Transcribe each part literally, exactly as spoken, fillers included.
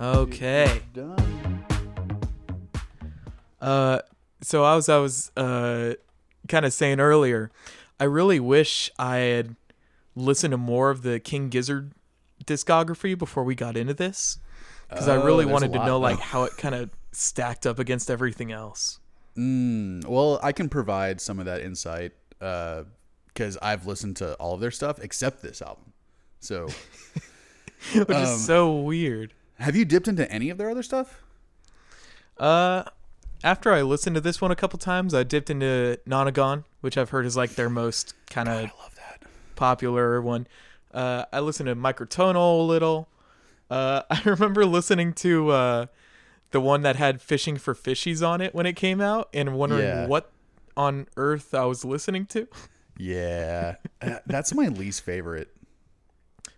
Okay. Done. Uh, so as I was uh kind of saying earlier, I really wish I had listened to more of the King Gizzard discography before we got into this, because oh, I really wanted to know like how it kind of stacked up against everything else. Mm, well, I can provide some of that insight uh, because I've listened to all of their stuff except this album. So, which um, is so weird. Have you dipped into any of their other stuff? Uh, after I listened to this one a couple times, I dipped into Nonagon, which I've heard is like their most kind of popular one. Uh, I listened to Microtonal a little. Uh, I remember listening to uh, the one that had Fishing for Fishies on it when it came out and wondering yeah. what on earth I was listening to. Yeah, that's my least favorite.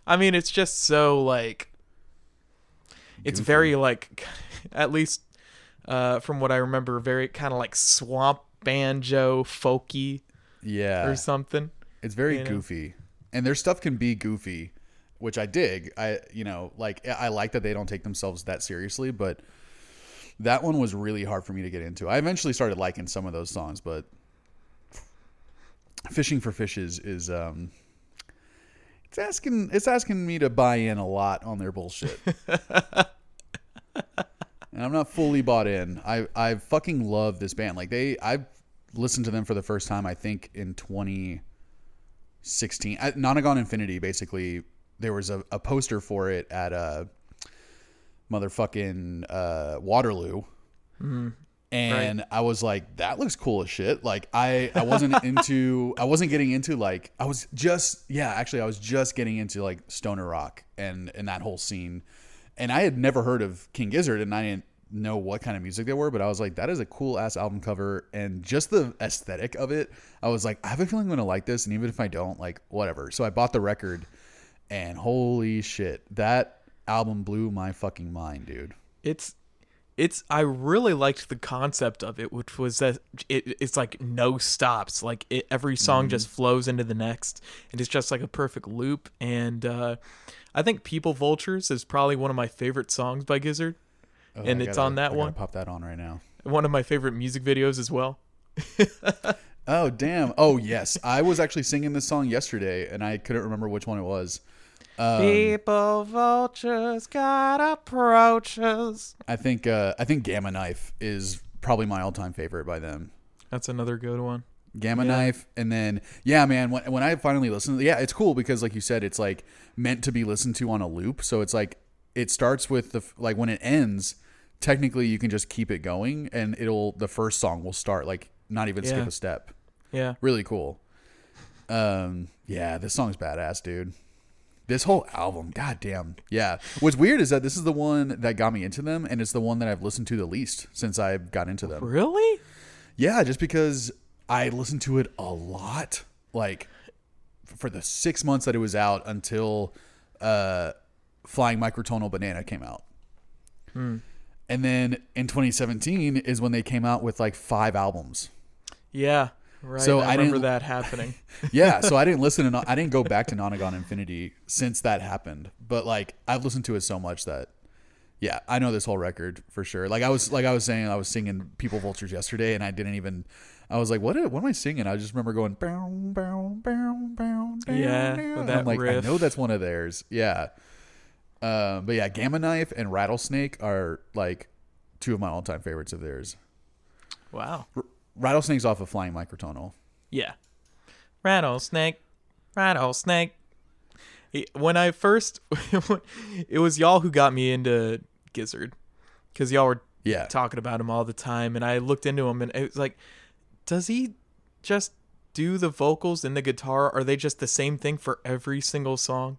I mean, it's just so like, it's Goofy. very like, at least uh, from what I remember, very kind of like swamp banjo folky, yeah, or something. It's very you goofy, know? And their stuff can be goofy, which I dig. I you know like I like that they don't take themselves that seriously, but that one was really hard for me to get into. I eventually started liking some of those songs, but Fishing for Fishes is um. It's asking it's asking me to buy in a lot on their bullshit. And I'm not fully bought in. I, I fucking love this band. Like they I've listened to them for the first time I think in twenty sixteen. At Nonagon Infinity, basically there was a, a poster for it at a motherfucking uh, Waterloo. Mm-hmm. And right. I was like, that looks cool as shit. Like I, I wasn't into, I wasn't getting into like, I was just, yeah, actually I was just getting into like stoner rock and, and that whole scene. And I had never heard of King Gizzard and I didn't know what kind of music they were, but I was like, that is a cool ass album cover. And just the aesthetic of it, I was like, I have a feeling I'm going to like this. And even if I don't, like whatever. So I bought the record and holy shit, that album blew my fucking mind, dude. It's, It's. I really liked the concept of it, which was that it, it's like no stops. Like it, every song mm-hmm. just flows into the next, and it's just like a perfect loop. And uh, I think "People Vultures" is probably one of my favorite songs by Gizzard, oh, and I it's gotta, on that I one. Pop that on right now. One of my favorite music videos as well. Oh damn! Oh yes, I was actually singing this song yesterday, and I couldn't remember which one it was. Um, People Vultures got approaches. I think uh, I think Gamma Knife is probably my all-time favorite by them. That's another good one. Gamma yeah. Knife, and then yeah, man. When when I finally listened, yeah, it's cool because like you said, it's like meant to be listened to on a loop. So it's like it starts with the like when it ends. Technically, you can just keep it going, and it'll the first song will start like not even yeah. skip a step. Yeah, really cool. Um, yeah, this song's badass, dude. This whole album, goddamn, yeah. What's weird is that this is the one that got me into them, and it's the one that I've listened to the least since I got into them. Really? Yeah, just because I listened to it a lot, like for the six months that it was out until uh, Flying Microtonal Banana came out. Hmm. And then in twenty seventeen is when they came out with like five albums. Yeah. Right, so I, I remember that happening. Yeah, so I didn't listen to I didn't go back to Nonagon Infinity since that happened. But like I've listened to it so much that yeah, I know this whole record for sure. Like I was like I was saying I was singing People Vultures yesterday and I didn't even I was like what what am I singing? I just remember going bow bow bow bow down. Yeah, that I'm like riff. I know that's one of theirs. Yeah. Uh, but yeah, Gamma Knife and Rattlesnake are like two of my all-time favorites of theirs. Wow. R- Rattlesnake's off of Flying Microtonal. Yeah. Rattlesnake. Rattlesnake. When I first... it was y'all who got me into Gizzard. Because y'all were yeah. talking about him all the time. And I looked into him and it was like, does he just do the vocals and the guitar? Are they just the same thing for every single song?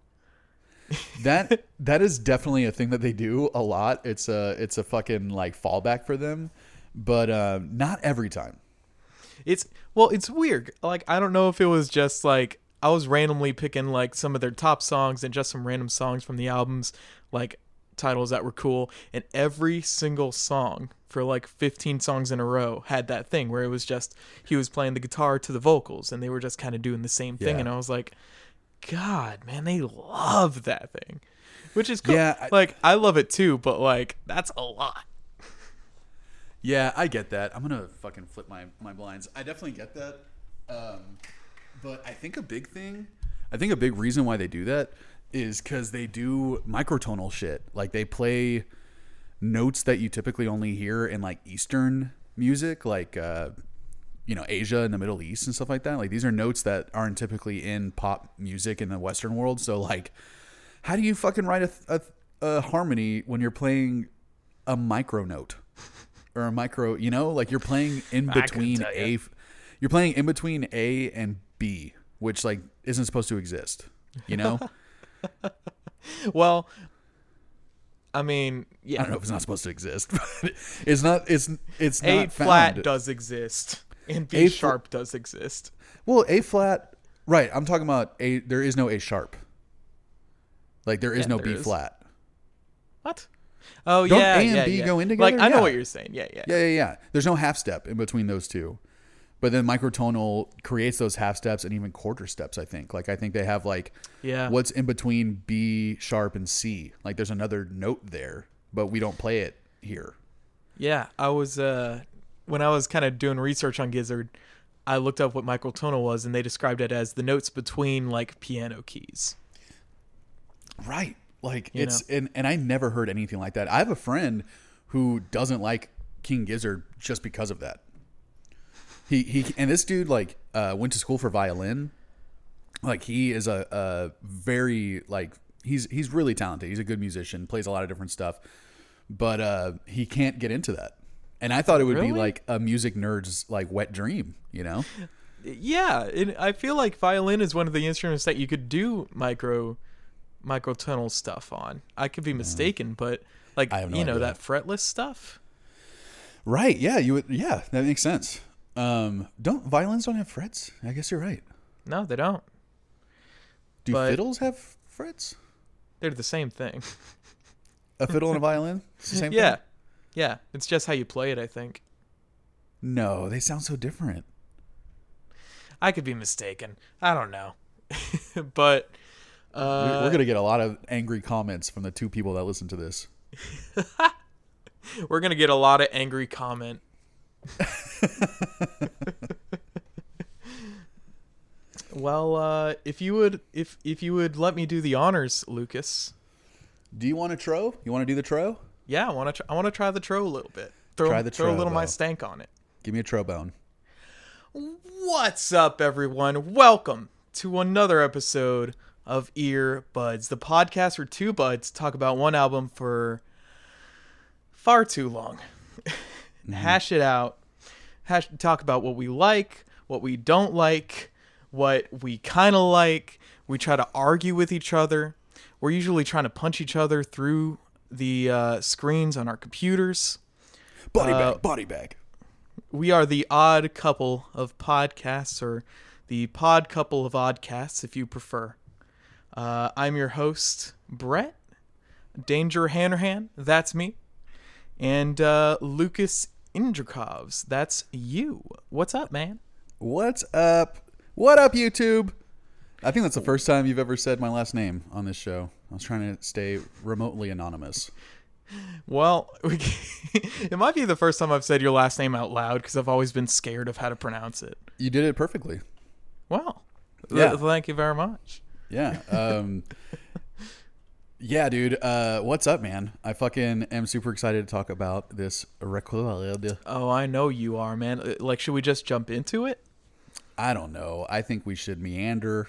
that That is definitely a thing that they do a lot. It's a, it's a fucking like fallback for them. But uh, not every time. It's well, it's weird. Like, I don't know if it was just like I was randomly picking like some of their top songs and just some random songs from the albums, like titles that were cool. And every single song for like fifteen songs in a row had that thing where it was just he was playing the guitar to the vocals and they were just kind of doing the same thing. Yeah. And I was like, God, man, they love that thing. which is cool. Yeah, I, like I love it too, but like that's a lot. Yeah, I get that. I'm gonna fucking flip my my blinds. I definitely get that. Um, but I think a big thing, I think a big reason why they do that is because they do microtonal shit. Like they play notes that you typically only hear in like Eastern music, like uh, you know, Asia and the Middle East and stuff like that. Like these are notes that aren't typically in pop music in the Western world. So like, how do you fucking write a, a, a harmony when you're playing a micro note or a micro, you know, like you're playing in between a, you. you're playing in between A and B, which like isn't supposed to exist, you know? Well, I mean, yeah, I don't know if it's not supposed to exist, but it's not, it's, it's not A flat found. Does exist and B A sharp fl- does exist. Well, A flat, right. I'm talking about A, there is no A sharp. Like there is yeah, no there B is. flat. What? Oh don't yeah. Don't A and yeah, B yeah. go in together? Like I yeah. know what you're saying. Yeah, yeah. Yeah, yeah, yeah. There's no half step in between those two. But then microtonal creates those half steps and even quarter steps, I think. Like, I think they have, like, yeah. what's in between B sharp and C. Like, there's another note there, but we don't play it here. Yeah, I was, uh, when I was kind of doing research on Gizzard, I looked up what microtonal was, and they described it as the notes between, like, piano keys. Right. Like, you it's, and, and I never heard anything like that. I have a friend who doesn't like King Gizzard just because of that. He he, and this dude like uh, went to school for violin. Like he is a, a very like he's he's really talented. He's a good musician, plays a lot of different stuff, but uh, he can't get into that. And I thought it would really? be like a music nerd's like wet dream, you know? Yeah, and I feel like violin is one of the instruments that you could do micro microtonal stuff on. I could be mistaken, yeah. but like no you know idea. that fretless stuff. Right? Yeah, you would. Yeah, that makes sense. Um, don't violins don't have frets? I guess you're right. No, they don't. Do but fiddles have frets? They're the same thing. A fiddle and a violin? It's the same yeah. thing? Yeah. Yeah. It's just how you play it, I think. No, they sound so different. I could be mistaken. I don't know. But uh, we're going to get a lot of angry comments from the two people that listen to this. We're going to get a lot of angry comment. Well, uh, if you would, if if you would let me do the honors, Lucas. Do you want to tro? You want to do the tro? Yeah, I want to. Tr- I want to try the tro a little bit. Throw, try the throw tro, a little though. my stank on it. Give me a tro bone. What's up, everyone? Welcome to another episode of Ear Buds, the podcast where two buds talk about one album for far too long. Mm-hmm. Hash it out. Hash, talk about what we like, what we don't like, what we kind of like. We try to argue with each other. We're usually trying to punch each other through the uh, screens on our computers. Body uh, bag, body bag. We are the odd couple of podcasts, or the pod couple of oddcasts, if you prefer. Uh, I'm your host, Brett Danger Hanahan. That's me. And uh, Lucas Indrakovs, that's you. What's up, man? What's up? What up, YouTube? I think that's the first time you've ever said my last name on this show. I was trying to stay remotely anonymous. Well, we it might be the first time I've said your last name out loud because I've always been scared of how to pronounce it. You did it perfectly. Wow. Yeah. Th- thank you very much. Yeah. Um Yeah, dude. Uh, what's up, man? I fucking am super excited to talk about this. Oh, I know you are, man. Like, should we just jump into it? I don't know. I think we should meander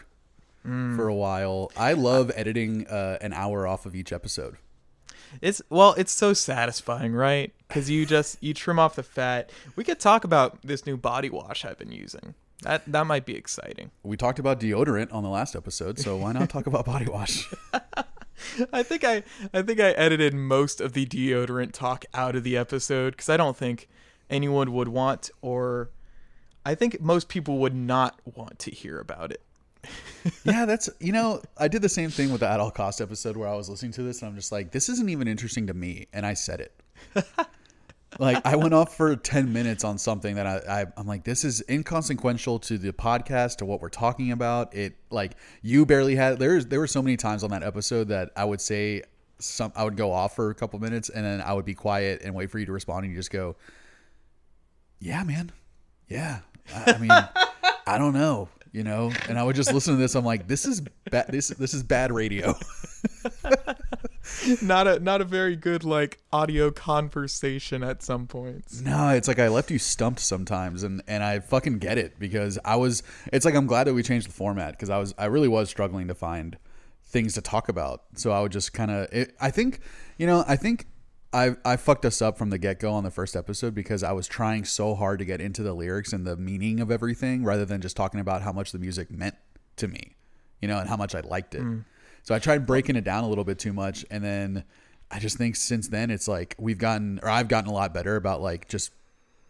mm. for a while. I love editing uh, an hour off of each episode. It's well, it's so satisfying, right? Because you just you trim off the fat. We could talk about this new body wash I've been using. That that might be exciting. We talked about deodorant on the last episode, so why not talk about body wash? I think I, I think I edited most of the deodorant talk out of the episode because I don't think anyone would want, or I think most people would not want to hear about it. Yeah, that's, you know, I did the same thing with the At All Cost episode where I was listening to this and I'm just like, this isn't even interesting to me. And I said it. Like I went off for ten minutes on something that I, I I'm like, this is inconsequential to the podcast, to what we're talking about. It like you barely had, there's, there were so many times on that episode that I would say some, I would go off for a couple minutes and then I would be quiet and wait for you to respond. And you just go, yeah, man. Yeah. I, I mean, I don't know, you know, and I would just listen to this. I'm like, this is bad. This, this is bad radio. Not a, not a very good, like, audio conversation at some points. No, it's like I left you stumped sometimes, and, and I fucking get it, because I was, it's like, I'm glad that we changed the format, because I was, I really was struggling to find things to talk about. So I would just kind of, I think, you know, I think I, I fucked us up from the get go on the first episode, because I was trying so hard to get into the lyrics and the meaning of everything, rather than just talking about how much the music meant to me, you know, and how much I liked it. Mm. So I tried breaking it down a little bit too much. And then I just think since then it's like we've gotten, or I've gotten a lot better about like just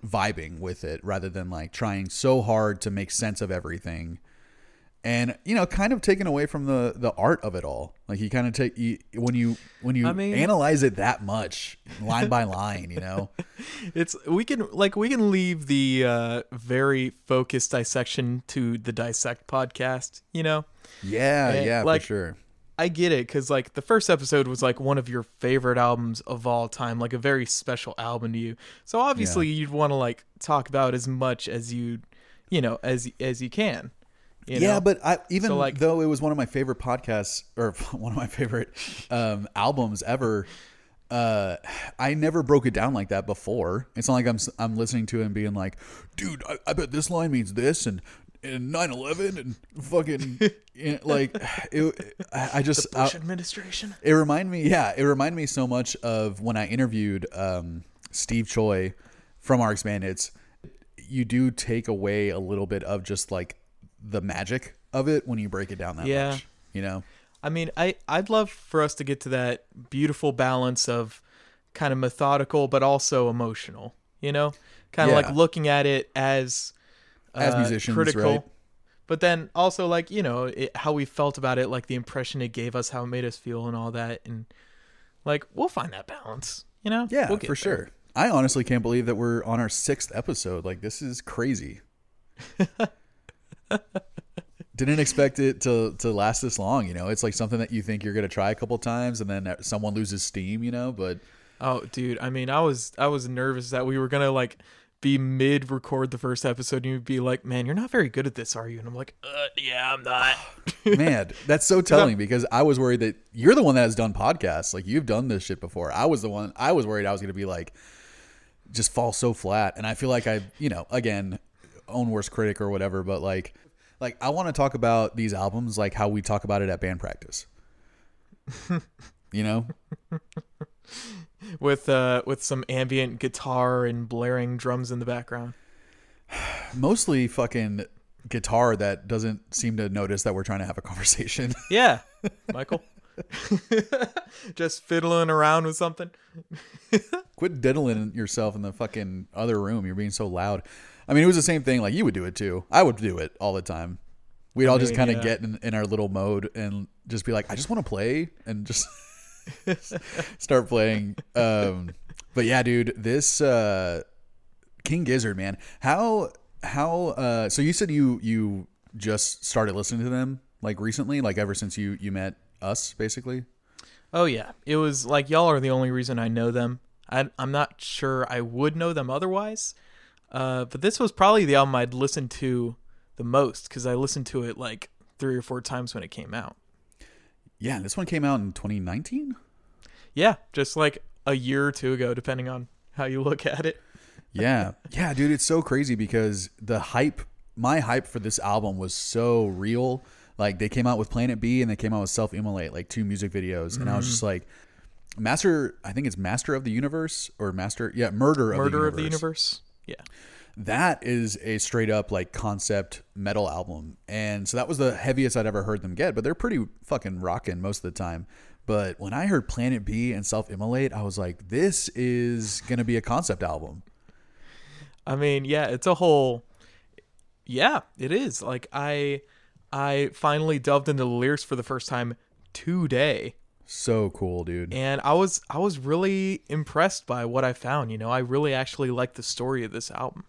vibing with it, rather than like trying so hard to make sense of everything. And, you know, kind of taken away from the, the art of it all. Like you kind of take, you, when you, when you I mean, analyze it that much, line by line, you know, it's, we can like, we can leave the uh, very focused dissection to the Dissect podcast, you know? Yeah. And, yeah, like, for sure. I get it, because like the first episode was like one of your favorite albums of all time, like a very special album to you. So obviously yeah. you'd want to like talk about as much as you, you know, as as you can. You yeah, know? But I, even so, like, though it was one of my favorite podcasts or one of my favorite um, albums ever, uh, I never broke it down like that before. It's not like I'm I'm listening to it and being like, dude, I, I bet this line means this and. And nine eleven and fucking you know, like it, I just the Bush I, administration. It reminded me, yeah, it reminded me so much of when I interviewed um, Steve Choi from Rx Bandits. You do take away a little bit of just like the magic of it when you break it down that yeah. much. You know, I mean, I I'd love for us to get to that beautiful balance of kind of methodical but also emotional. You know, kind of yeah. like looking at it as. As musicians, uh, critical, right? But then also like, you know, it, how we felt about it, like the impression it gave us, how it made us feel and all that. And like, we'll find that balance, you know? Yeah, we'll get for there. Sure. I honestly can't believe that we're on our sixth episode. Like, this is crazy. Didn't expect it to, to last this long. You know, it's like something that you think you're going to try a couple times and then someone loses steam, you know, but. Oh, dude. I mean, I was, I was nervous that we were going to like, be mid record the first episode and you'd be like, man, you're not very good at this, are you? And I'm like, uh, yeah, I'm not. Man, that's so telling, because I was worried that you're the one that has done podcasts. Like, you've done this shit before. I was the one, I was worried I was going to be like, just fall so flat. And I feel like I, you know, again, own worst critic or whatever, but like, like I want to talk about these albums, like how we talk about it at band practice, you know? With uh, with some ambient guitar and blaring drums in the background. Mostly fucking guitar that doesn't seem to notice that we're trying to have a conversation. Yeah, Michael. Just fiddling around with something. Quit diddling yourself in the fucking other room. You're being so loud. I mean, it was the same thing. Like, you would do it too. I would do it all the time. We'd I all mean, just kind of yeah. get in, in our little mode and just be like, I just want to play and just... start playing um but yeah, dude, this uh King Gizzard, man, how how uh so you said you you just started listening to them like recently, like ever since you you met us basically? Oh yeah, it was like y'all are the only reason I know them. I, I'm not sure I would know them otherwise, uh but this was probably the album I'd listened to the most, because I listened to it like three or four times when it came out. Yeah, this one came out in twenty nineteen? Yeah, just like a year or two ago, depending on how you look at it. Yeah. Yeah, dude, it's so crazy because the hype, my hype for this album was so real. Like, they came out with Planet B and they came out with Self-Immolate, like two music videos. Mm-hmm. And I was just like, Master, I think it's Master of the Universe or Master, yeah, Murder of Murder the Universe. Murder of the Universe, yeah. That is a straight up like concept metal album. And so that was the heaviest I'd ever heard them get, but they're pretty fucking rocking most of the time. But when I heard Planet B and Self-Immolate, I was like, this is going to be a concept album. I mean, yeah, it's a whole, yeah, it is. Like I, I finally delved into the lyrics for the first time today. So cool, dude. And I was, I was really impressed by what I found. You know, I really actually liked the story of this album.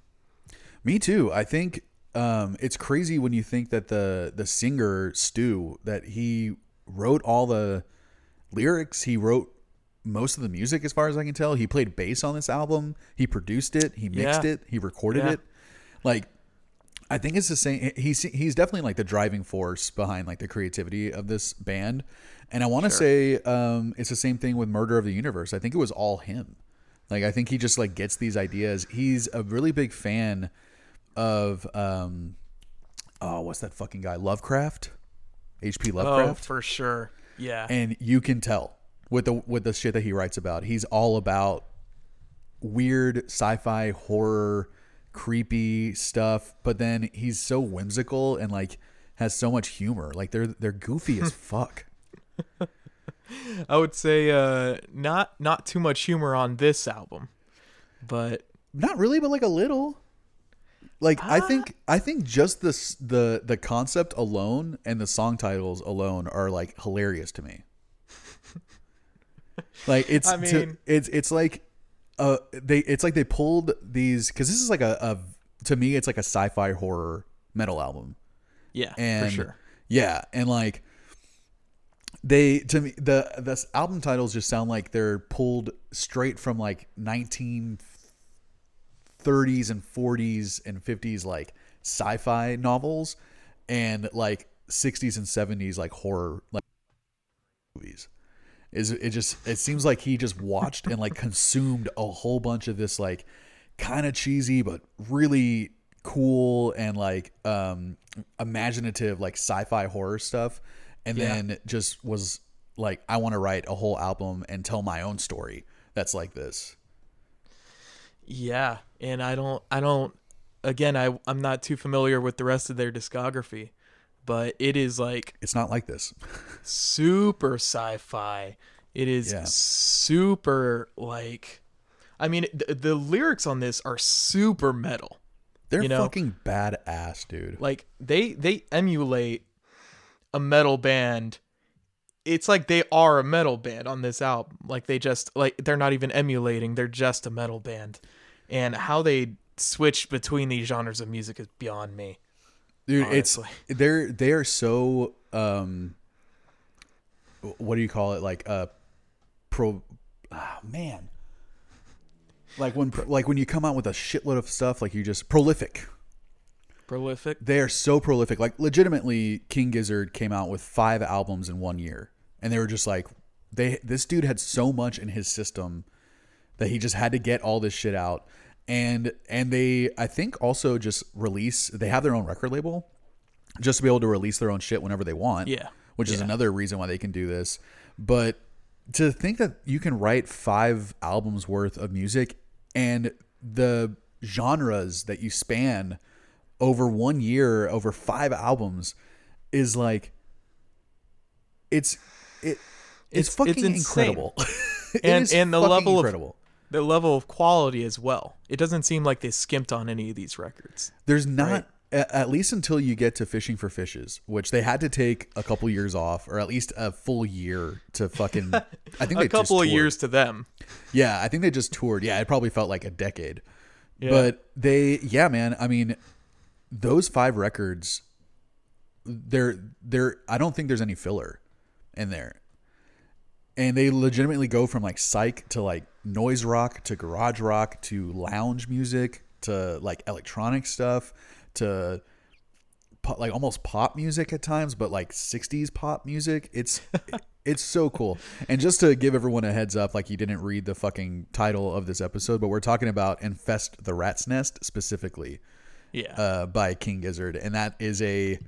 Me too. I think um, it's crazy when you think that the the singer Stu, that he wrote all the lyrics. He wrote most of the music, as far as I can tell. He played bass on this album. He produced it. He mixed yeah. it. He recorded yeah. it. Like, I think it's the same. He's he's definitely like the driving force behind like the creativity of this band. And I want to sure. say um, it's the same thing with Murder of the Universe. I think it was all him. Like, I think he just like gets these ideas. He's a really big fan of, um, oh, what's that fucking guy? Lovecraft? H P Lovecraft? Oh, for sure. Yeah. And you can tell with the, with the shit that he writes about. He's all about weird sci-fi horror, creepy stuff, but then he's so whimsical and like has so much humor. Like they're they're goofy as fuck. I would say uh not not too much humor on this album, but not really, but like a little. Like ah. I think I think just the the the concept alone and the song titles alone are like hilarious to me. Like it's I mean, to, it's it's like. Uh, they it's like they pulled these because this is like a, a to me it's like a sci-fi horror metal album, yeah, and, for sure, yeah, and like they to me the the album titles just sound like they're pulled straight from like nineteen thirties and forties and fifties like sci-fi novels and like sixties and seventies like horror like movies. Is it just? It seems like he just watched and like consumed a whole bunch of this like kind of cheesy but really cool and like um, imaginative like sci-fi horror stuff, and yeah. then just was like, I want to write a whole album and tell my own story that's like this. Yeah, and I don't, I don't. Again, I I'm not too familiar with the rest of their discography. But it is like... It's not like this. Super sci-fi. It is yeah. super like... I mean, the, the lyrics on this are super metal. They're you know? fucking badass, dude. Like, they, they emulate a metal band. It's like they are a metal band on this album. Like, they just... like they're not even emulating. They're just a metal band. And how they switch between these genres of music is beyond me. Dude, honestly. It's they're they are so um, what do you call it? Like uh, pro, oh, man. Like when like when you come out with a shitload of stuff, like you just prolific, prolific. They are so prolific. Like legitimately, King Gizzard came out with five albums in one year, and they were just like they. This dude had so much in his system that he just had to get all this shit out. And and they, I think, also just release, they have their own record label just to be able to release their own shit whenever they want. Yeah. Which yeah. is another reason why they can do this. But to think that you can write five albums worth of music and the genres that you span over one year, over five albums, is like, it's, it, it's, it's fucking it's incredible. it and, is and the fucking level incredible. Of. The level of quality as well. It doesn't seem like they skimped on any of these records. There's not, right? At least until you get to Fishing for Fishies, which they had to take a couple years off, or at least a full year to fucking. I think a they couple just of years to them. Yeah, I think they just toured. Yeah, it probably felt like a decade. Yeah. But they, yeah, man. I mean, those five records. They're they're. I don't think there's any filler in there. And they legitimately go from like psych to like noise rock to garage rock to lounge music to like electronic stuff to pop, like almost pop music at times, but like sixties pop music. It's it's so cool. And just to give everyone a heads up, like you didn't read the fucking title of this episode, but we're talking about Infest the Rat's Nest specifically, yeah, uh, by King Gizzard, and that is a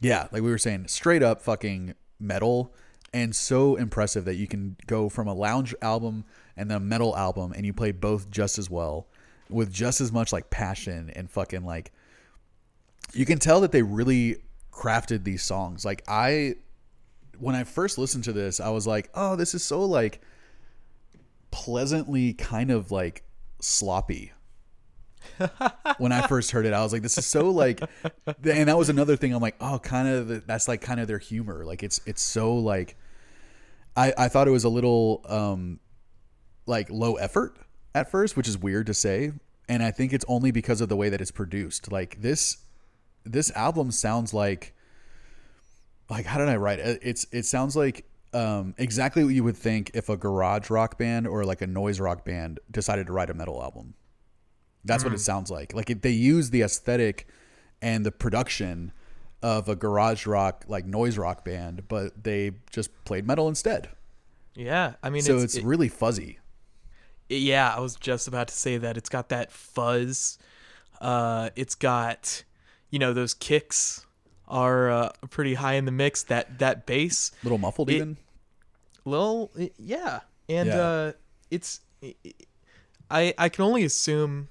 yeah, like we were saying, straight up fucking metal. And so impressive that you can go from a lounge album and then a metal album and you play both just as well with just as much like passion and fucking like, you can tell that they really crafted these songs. Like I, when I first listened to this, I was like, oh, this is so like pleasantly kind of like sloppy. When I first heard it, I was like, this is so like, and that was another thing. I'm like, oh, kind of, that's like kind of their humor. Like it's, it's so like, I, I thought it was a little, um, like low effort at first, which is weird to say. And I think it's only because of the way that it's produced. Like this, this album sounds like, like, how did I write it? It's, it sounds like um, exactly what you would think if a garage rock band or like a noise rock band decided to write a metal album. That's mm-hmm. what it sounds like. Like it, they use the aesthetic and the production of a garage rock, like noise rock band, but they just played metal instead. Yeah. I mean, so it's, it's it, really fuzzy. Yeah. I was just about to say that it's got that fuzz. Uh, it's got, you know, those kicks are uh, pretty high in the mix. That, that bass. Little muffled it, even. Little. It, yeah. And yeah. Uh, it's, it, I, I can only assume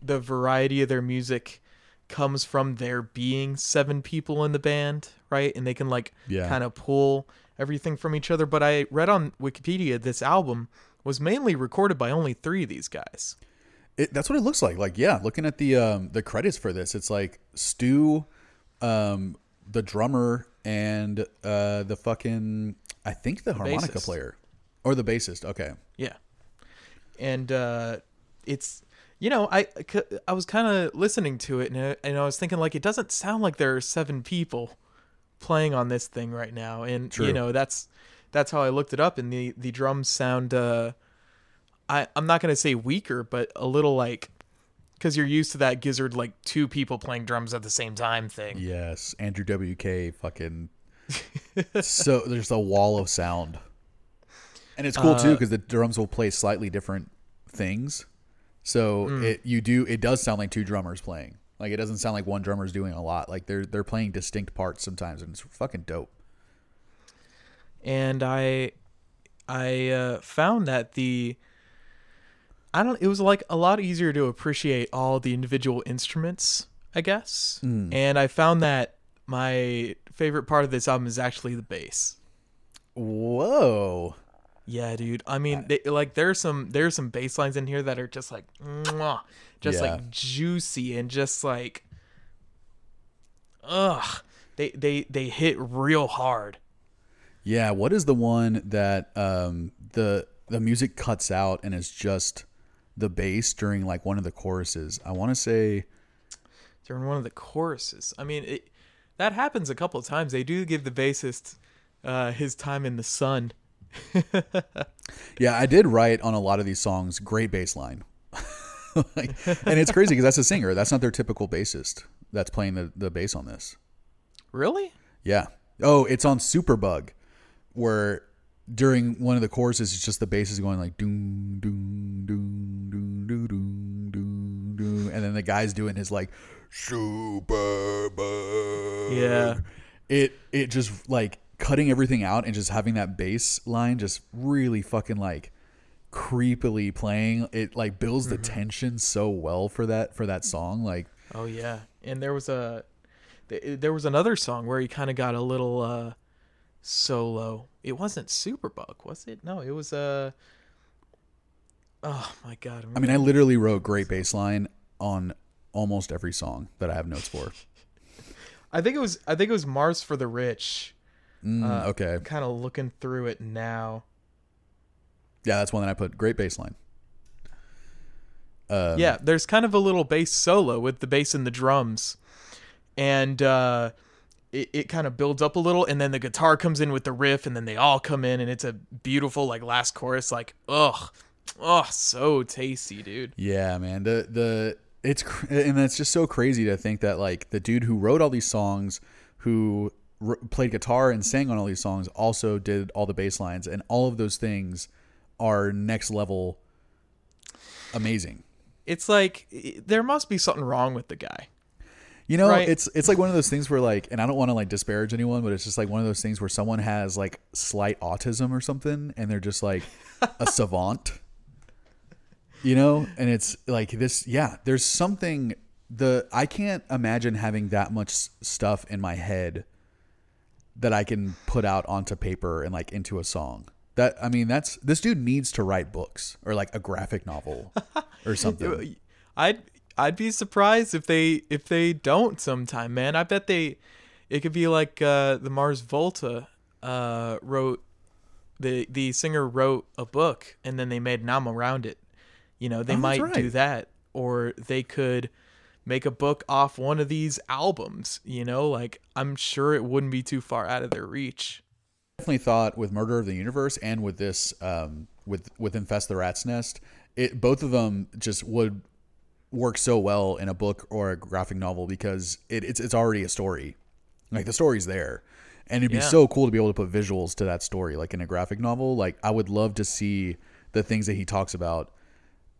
the variety of their music comes from there being seven people in the band, right? And they can like yeah. kind of pull everything from each other. But I read on Wikipedia, this album was mainly recorded by only three of these guys. It, that's what it looks like. Like, yeah, looking at the um, the credits for this, it's like Stu, um, the drummer, and uh, the fucking, I think the, the harmonica bassist. player. Or the bassist, okay. Yeah. And uh, it's, you know, I, I was kind of listening to it and I, and I was thinking like, it doesn't sound like there are seven people playing on this thing right now. And, True. you know, that's that's how I looked it up. And the, the drums sound, uh, I, I'm not going to say weaker, but a little like, because you're used to that Gizzard, like two people playing drums at the same time thing. Yes. Andrew W K fucking. So there's a wall of sound. And it's cool too because the drums will play slightly different things, so mm. it you do it does sound like two drummers playing. Like it doesn't sound like one drummer's doing a lot. Like they're they're playing distinct parts sometimes, and it's fucking dope. And I I uh, found that the I don't it was like a lot easier to appreciate all the individual instruments, I guess. Mm. And I found that my favorite part of this album is actually the bass. Whoa. Yeah, dude. I mean, they, like there's some there's some bass lines in here that are just like, mwah, just yeah. like juicy and just like, ugh, they they they hit real hard. Yeah, what is the one that um the the music cuts out and it's just the bass during like one of the choruses? I want to say during one of the choruses. I mean, it, that happens a couple of times. They do give the bassist uh, his time in the sun. Yeah, I did write on a lot of these songs, great bass line. Like, and it's crazy because that's a singer. That's not their typical bassist that's playing the, the bass on this. Really? Yeah. Oh, it's on Superbug where during one of the choruses, it's just the bass is going like doom, doom, doom, doom, doom, doom, doom, doom. And then the guy's doing his like Superbug. Yeah. It, it just like. Cutting everything out and just having that bass line just really fucking like creepily playing it like builds mm-hmm. the tension so well for that for that song like oh yeah and there was a there was another song where he kind of got a little uh solo. It wasn't Superbug, was it? No, it was uh oh my god I'm I mean I literally wrote great bass line on almost every song that I have notes for. I think it was I think it was Mars for the Rich. Mm, uh, okay. I'm kind of looking through it now. Yeah, that's one that I put. Great bass line. Um, yeah, there's kind of a little bass solo with the bass and the drums. And uh, it, it kind of builds up a little. And then the guitar comes in with the riff. And then they all come in. And it's a beautiful like last chorus. Like, ugh. Oh, so tasty, dude. Yeah, man. The the it's And it's just so crazy to think that like the dude who wrote all these songs, who... played guitar and sang on all these songs, also did all the bass lines, and all of those things are next level amazing. It's like there must be something wrong with the guy, you know, right? It's it's like one of those things where like, and I don't want to like disparage anyone, but it's just like one of those things where someone has like slight autism or something and they're just like a savant, you know. And it's like this, yeah, there's something the I can't imagine having that much stuff in my head that I can put out onto paper and like into a song. That, I mean, that's, this dude needs to write books or like a graphic novel or something. I'd, I'd be surprised if they, if they don't sometime, man. I bet they, it could be like, uh, the Mars Volta, uh, wrote the, the singer wrote a book and then they made an album around it. You know, they oh, might right. do that, or they could make a book off one of these albums, you know, like I'm sure it wouldn't be too far out of their reach. definitely thought with Murder of the Universe and with this, um, with with Infest the Rat's Nest, it both of them just would work so well in a book or a graphic novel because it, it's it's already a story. Like the story's there, and it'd be yeah. so cool to be able to put visuals to that story, like in a graphic novel. Like I would love to see the things that he talks about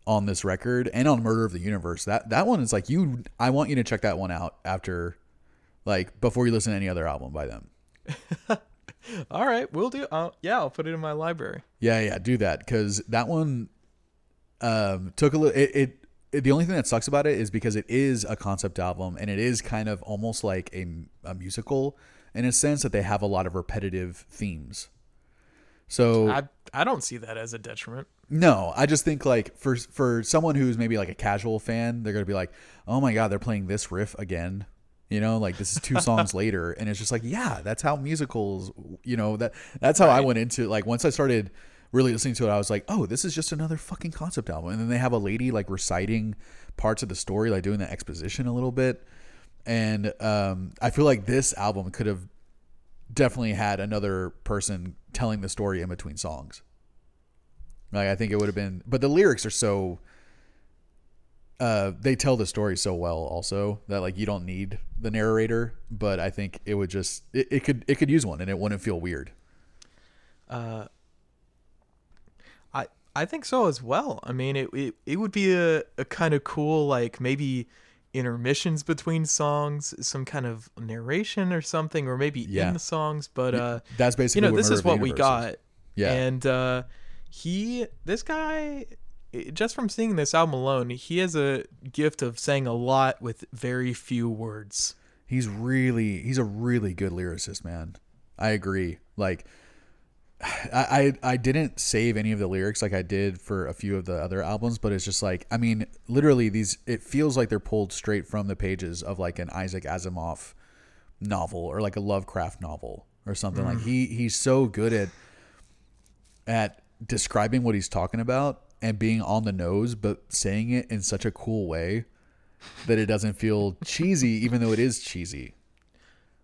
on this record and on Murder of the Universe. That that one is like you. I want you to check that one out after, like before you listen to any other album by them. All right, we'll do. I'll, yeah, I'll put it in my library. Yeah, yeah, do that because that one um, took a little. It, it, it the only thing that sucks about it is because it is a concept album and it is kind of almost like a, a musical in a sense that they have a lot of repetitive themes. So I I don't see that as a detriment. No, I just think like for for someone who's maybe like a casual fan, they're gonna be like, oh my god, they're playing this riff again. You know, like this is two songs later, and it's just like, yeah, that's how musicals. You know that that's how right. I went into like once I started really listening to it, I was like, oh, this is just another fucking concept album. And then they have a lady like reciting parts of the story, like doing the exposition a little bit. And um, I feel like this album could have definitely had another person telling the story in between songs. Like I think it would have been, but the lyrics are so uh they tell the story so well also that like you don't need the narrator, but I think it would just it, it could it could use one and it wouldn't feel weird. Uh I I think so as well. I mean it it, it would be a, a kind of cool like maybe intermissions between songs, some kind of narration or something, or maybe yeah. in the songs, but uh that's basically you know this is what we got. Yeah. And uh he this guy just from seeing this album alone, he has a gift of saying a lot with very few words. He's really he's a really good lyricist, man. I agree. Like I, I I didn't save any of the lyrics like I did for a few of the other albums, but it's just like, I mean, literally these, it feels like they're pulled straight from the pages of like an Isaac Asimov novel or like a Lovecraft novel or something. Mm. Like he, he's so good at, at describing what he's talking about and being on the nose, but saying it in such a cool way that it doesn't feel cheesy, even though it is cheesy.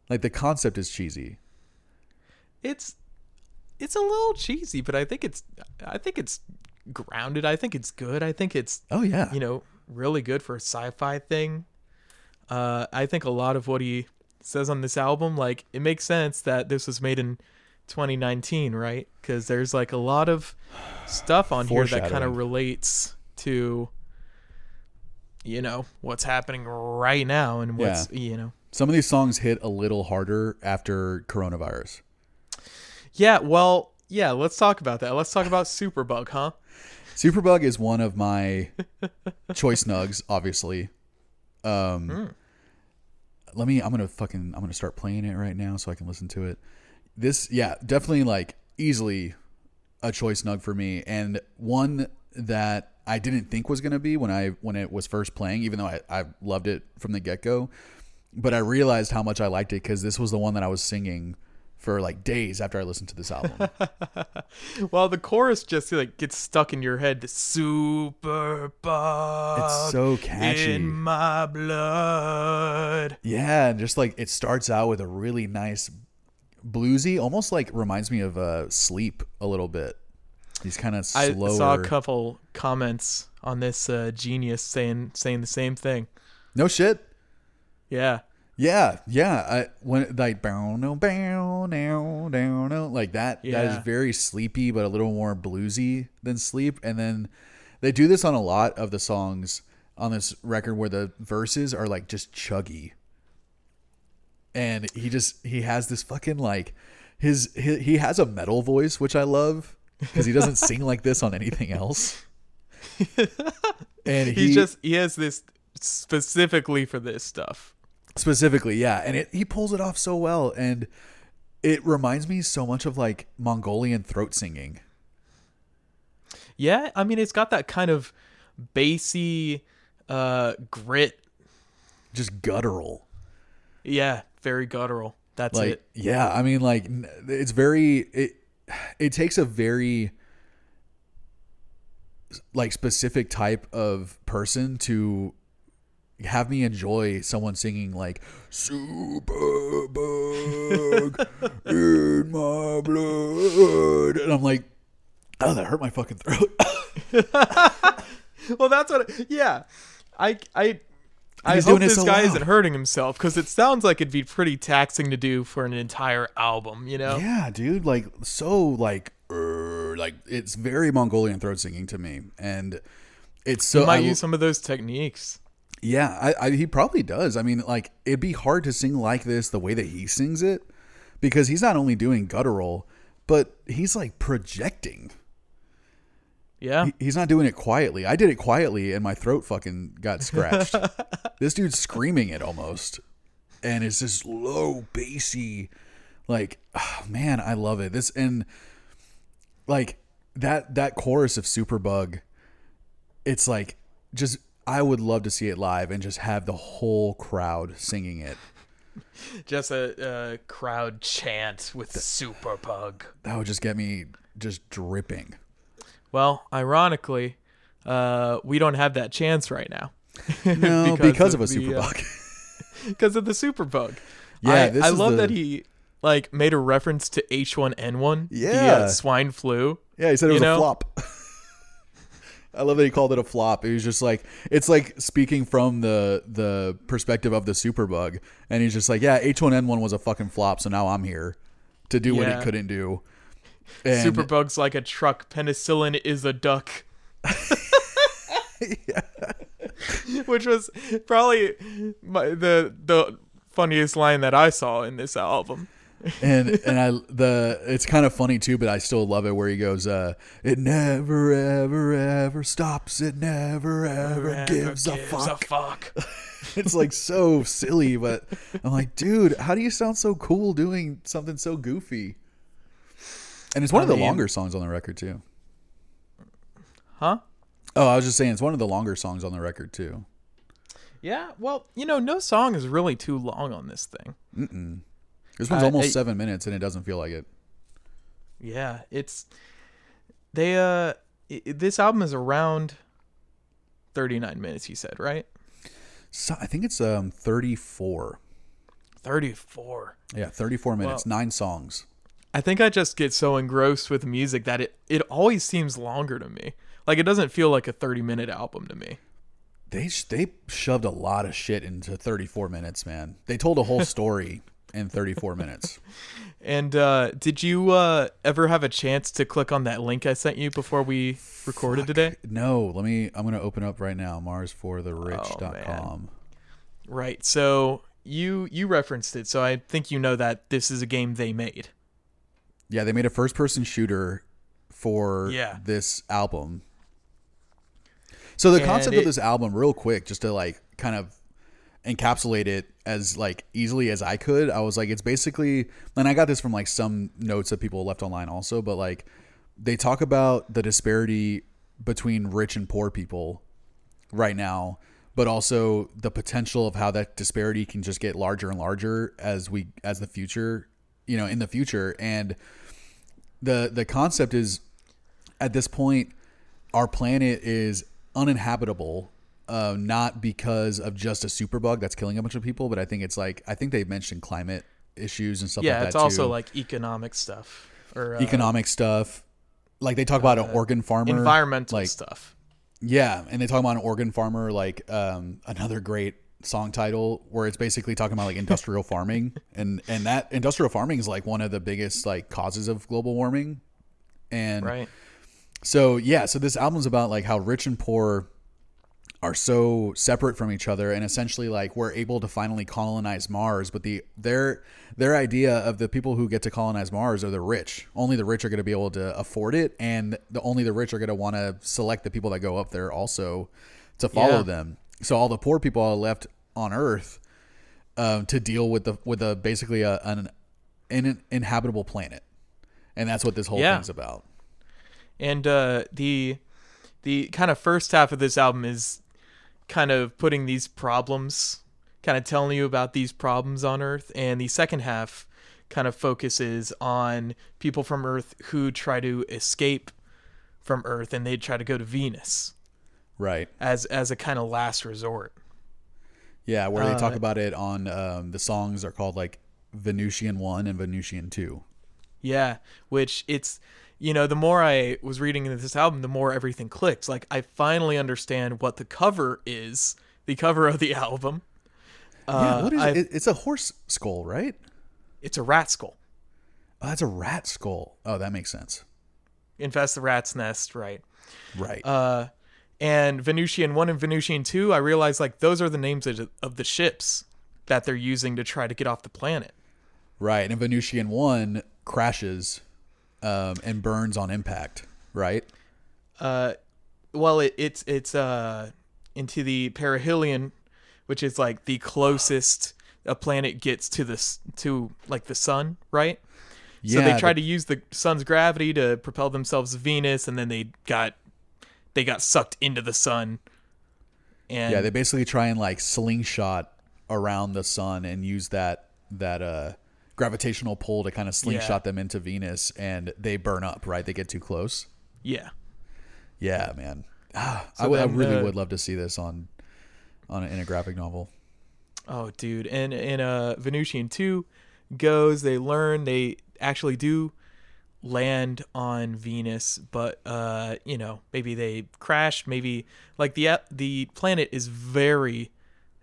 Like the concept is cheesy. It's, It's a little cheesy, but I think it's, I think it's grounded. I think it's good. I think it's, oh yeah, you know, really good for a sci-fi thing. Uh, I think a lot of what he says on this album, like it makes sense that this was made in twenty nineteen, right? Because there's like a lot of stuff on here that kind of relates to, you know, what's happening right now and what's, yeah. you know, some of these songs hit a little harder after coronavirus. Yeah, well, yeah, let's talk about that. Let's talk about Superbug, huh? Superbug is one of my choice nugs, obviously. Um, mm. Let me, I'm going to fucking, I'm going to start playing it right now so I can listen to it. This, yeah, definitely like easily a choice nug for me. And one that I didn't think was going to be when I, when it was first playing, even though I, I loved it from the get-go. But I realized how much I liked it because this was the one that I was singing for like days after I listened to this album. Well, the chorus just like gets stuck in your head. The Superbug. It's so catchy. In my blood. Yeah, and just like it starts out with a really nice bluesy, almost like reminds me of uh, Sleep a little bit. These kind of slower. I saw a couple comments on this uh, Genius saying saying the same thing. No shit. Yeah. Yeah, yeah. I when like bow no bow now down no like that. Yeah. That is very sleepy, but a little more bluesy than Sleep. And then they do this on a lot of the songs on this record, where the verses are like just chuggy. And he just he has this fucking like his, his he has a metal voice, which I love because he doesn't sing like this on anything else. And he, he just he has this specifically for this stuff. Specifically, yeah, and it, he pulls it off so well, and it reminds me so much of like Mongolian throat singing. Yeah, I mean, it's got that kind of bassy uh, grit, just guttural. Yeah, very guttural. That's like, it. Yeah, I mean, like it's very it. It takes a very like specific type of person to have me enjoy someone singing like Superbug in my blood, and I'm like, oh, that hurt my fucking throat. Well, that's what. I, yeah, I I I hope this so guy loud. Isn't hurting himself, because it sounds like it'd be pretty taxing to do for an entire album. You know? Yeah, dude. Like so, like er, like it's very Mongolian throat singing to me, and it's so. He might I, use some of those techniques. Yeah, I, I, he probably does. I mean, like, it'd be hard to sing like this the way that he sings it, because he's not only doing guttural, but he's like projecting. Yeah. He, he's not doing it quietly. I did it quietly and my throat fucking got scratched. This dude's screaming it almost. And it's this low, bassy, like, oh, man, I love it. This and like that that chorus of Superbug, it's like just I would love to see it live and just have the whole crowd singing it. Just a, a crowd chant with the Superbug. That would just get me just dripping. Well, ironically, uh, we don't have that chance right now. No, because, because of, of a Superbug. Because uh, of the Superbug. Yeah, I, this I is love the... that he like made a reference to H one N one. Yeah, the uh, swine flu. Yeah, he said it was know? a flop. I love that he called it a flop. It was just like, it's like speaking from the the perspective of the Superbug. And he's just like, yeah, H one N one was a fucking flop, so now I'm here to do yeah. what it couldn't do. And Superbug's like a truck. Penicillin is a duck. Yeah. Which was probably my, the the funniest line that I saw in this album. and and I the it's kind of funny too, but I still love it where he goes, uh, it never ever ever stops, it never ever, never gives, ever a, gives fuck. a fuck. It's like so silly, but I'm like, dude, how do you sound so cool doing something so goofy? And it's one I of the mean, longer songs on the record too. Huh? Oh, I was just saying it's one of the longer songs on the record too. Yeah, well, you know, no song is really too long on this thing. Mm-mm. This one's almost uh, they, seven minutes, and it doesn't feel like it. Yeah, it's they. Uh, it, this album is around thirty-nine minutes. You said, right? So I think it's um thirty-four. Thirty-four. Yeah, thirty-four minutes, well, nine songs. I think I just get so engrossed with music that it it always seems longer to me. Like it doesn't feel like a thirty-minute album to me. They they shoved a lot of shit into thirty-four minutes, man. They told a whole story. In thirty-four minutes. And uh, did you uh, ever have a chance to click on that link I sent you before we recorded Fuck. today? No. Let me. I'm going to open up right now. mars for the rich dot com. Oh, right. So you you referenced it. So I think you know that this is a game they made. Yeah, they made a first-person shooter for yeah. this album. So the and concept it, of this album, real quick, just to like kind of encapsulate it as like easily as I could. I was like, it's basically, and I got this from like some notes that people left online also, but like they talk about the disparity between rich and poor people right now, but also the potential of how that disparity can just get larger and larger as we, as the future, you know, in the future. And the, the concept is at this point, our planet is uninhabitable. Uh, not because of just a superbug that's killing a bunch of people, but I think it's like, I think they mentioned climate issues and stuff yeah, like that. Yeah, it's also too. like economic stuff. Or, uh, economic stuff. Like they talk about uh, an organ farmer. Environmental like, stuff. Yeah, and they talk about an organ farmer, like um, another great song title where it's basically talking about like industrial farming. And, and that industrial farming is like one of the biggest like causes of global warming. And right. so, yeah, so this album's about like how rich and poor are so separate from each other, and essentially like we're able to finally colonize Mars, but the their their idea of the people who get to colonize Mars are the rich. Only the rich are going to be able to afford it, and the only the rich are going to want to select the people that go up there also to follow yeah. them. So all the poor people are left on Earth um, to deal with the with a basically a, an, an inhabitable planet, and that's what this whole yeah. thing's about. And uh, the the kind of first half of this album is kind of putting these problems, kind of telling you about these problems on Earth, and the second half kind of focuses on people from Earth who try to escape from Earth and they try to go to Venus, right? As as a kind of last resort. Yeah, where uh, they talk about it on um, the songs are called like Venusian one and Venusian two. Yeah, which it's, you know, the more I was reading into this album, the more everything clicks. Like, I finally understand what the cover is, the cover of the album. Uh, yeah, what is I've, it? It's a horse skull, right? It's a rat skull. Oh, that's a rat skull. Oh, that makes sense. Infest the Rat's Nest, right? Right. Uh, and Venusian one and Venusian two, I realized, like, those are the names of the ships that they're using to try to get off the planet. Right, and Venusian one crashes um, and burns on impact, right? Uh, well, it, it's it's uh, into the perihelion, which is like the closest a planet gets to this to like the sun, right? Yeah, so they tried the- to use the sun's gravity to propel themselves to Venus, and then they got they got sucked into the sun. And yeah, they basically try and like slingshot around the sun and use that that uh gravitational pull to kind of slingshot yeah. them into Venus, and they burn up, right? They get too close. Yeah. Yeah, man. Ah, so I would, then, I really uh, would love to see this on on in a graphic novel. Oh, dude. And in uh, Venusian two goes, they learn, they actually do land on Venus, but, uh, you know, maybe they crashed, maybe, like, the the planet is very,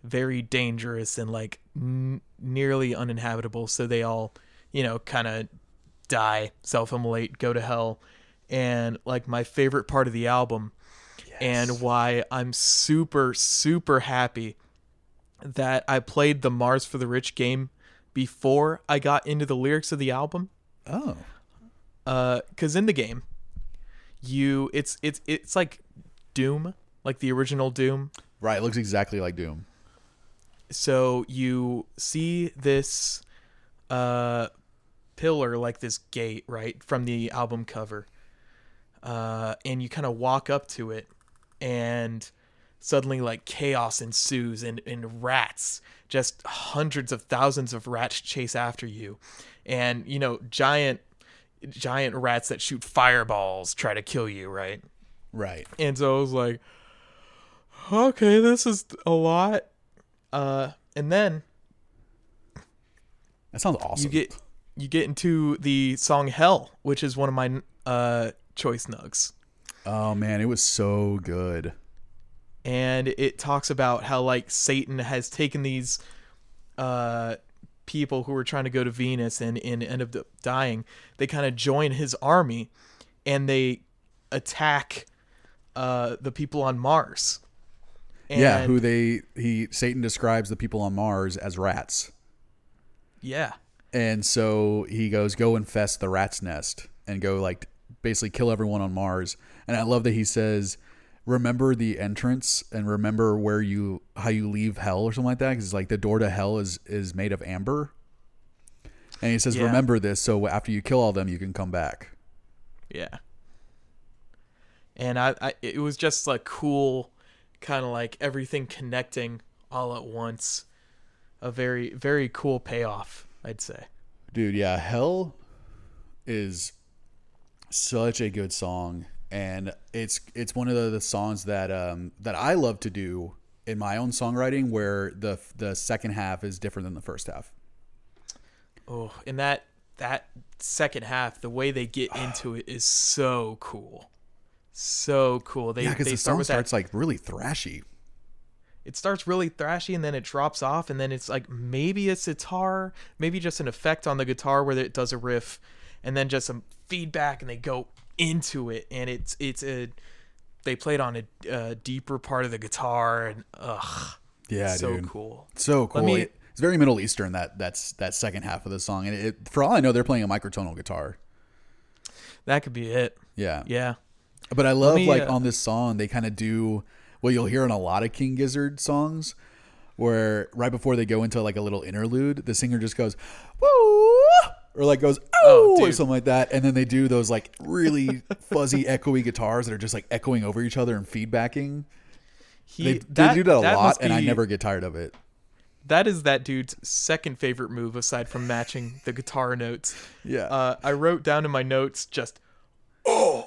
very dangerous and, like, n- nearly uninhabitable, so they all, you know, kind of die, self-immolate, go to hell, and, like, my favorite part of the album, yes. and why I'm super, super happy that I played the Mars for the Rich game before I got into the lyrics of the album. Oh. Uh, cause in the game you, it's, it's, it's like Doom, like the original Doom. Right. It looks exactly like Doom. So you see this, uh, pillar, like this gate, right, from the album cover. Uh, and you kind of walk up to it, and suddenly, like, chaos ensues, and, and rats, just hundreds of thousands of rats chase after you. And, you know, giant, giant rats that shoot fireballs try to kill you, right? Right. And so I was like, okay, this is a lot. Uh, and then... That sounds awesome. You get, you get into the song Hell, which is one of my uh, choice nugs. Oh, man, it was so good. And it talks about how, like, Satan has taken these uh, people who were trying to go to Venus and, and end up dying. They kind of join his army, and they attack uh, the people on Mars. And yeah, who they he Satan describes the people on Mars as rats. Yeah. And so he goes, go infest the rat's nest and go, like, basically kill everyone on Mars. And I love that he says, remember the entrance and remember where you how you leave hell or something like that, because it's like the door to hell is is made of amber, and he says yeah. remember this, so after you kill all them you can come back. Yeah. And I, I it was just like cool, kind of like everything connecting all at once. A very, very cool payoff, I'd say. Dude, yeah, Hell is such a good song. And it's it's one of the, the songs that um, that I love to do in my own songwriting, where the the second half is different than the first half. Oh, and that that second half, the way they get into it is so cool, so cool. They, yeah, because the start song starts that, like really thrashy. It starts really thrashy, and then it drops off, and then it's like maybe it's a guitar, maybe just an effect on the guitar where it does a riff, and then just some feedback, and they go into it, and it's it's a they played on a, a deeper part of the guitar, and ugh yeah so dude. cool so cool me, it, it's very Middle Eastern, that that's that second half of the song, and it, for all I know they're playing a microtonal guitar. That could be it. Yeah, yeah. But I love me, like uh, on this song they kind of do what you'll hear in a lot of King Gizzard songs, where right before they go into like a little interlude the singer just goes woo, or like goes, oh, oh or something like that. And then they do those like really fuzzy, echoey guitars that are just like echoing over each other and feedbacking. He, they, that, they do that a that lot, and be, I never get tired of it. That is that dude's second favorite move, aside from matching the guitar notes. Yeah. Uh, I wrote down in my notes just, oh.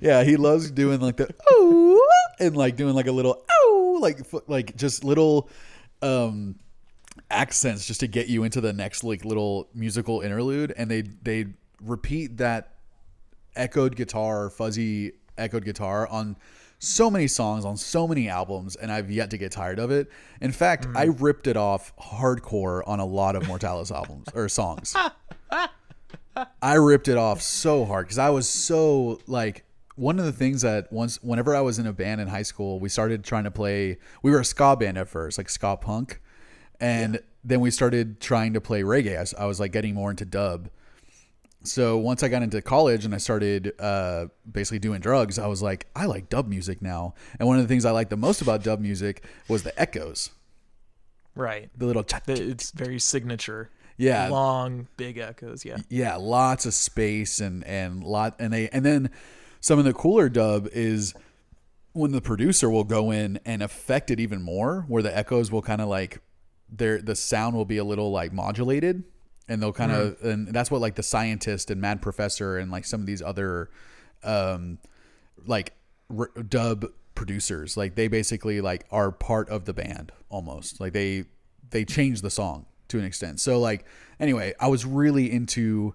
Yeah, he loves doing like the, oh, and like doing like a little, oh, like like just little um, accents just to get you into the next like little musical interlude, and they they repeat that echoed guitar, fuzzy echoed guitar on so many songs on so many albums, and I've yet to get tired of it. In fact, mm. I ripped it off hardcore on a lot of Mortalis albums or songs. I ripped it off so hard because I was so like one of the things that once whenever I was in a band in high school, we started trying to play. We were a ska band at first, like ska punk, and yeah. then we started trying to play reggae. I, I was like getting more into dub. So once I got into college and I started uh, basically doing drugs, I was like, I like dub music now. And one of the things I liked the most about dub music was the echoes. Right. The little... It's very signature. Yeah. Long, big echoes. Yeah. Yeah. Lots of space and, and lot. And they, and then some of the cooler dub is when the producer will go in and affect it even more, where the echoes will kind of like their, the sound will be a little like modulated. And they'll kind of, mm. and that's what like The Scientist and Mad Professor and like some of these other, um, like r- dub producers, like they basically like are part of the band almost. Like they they change the song to an extent. So like anyway, I was really into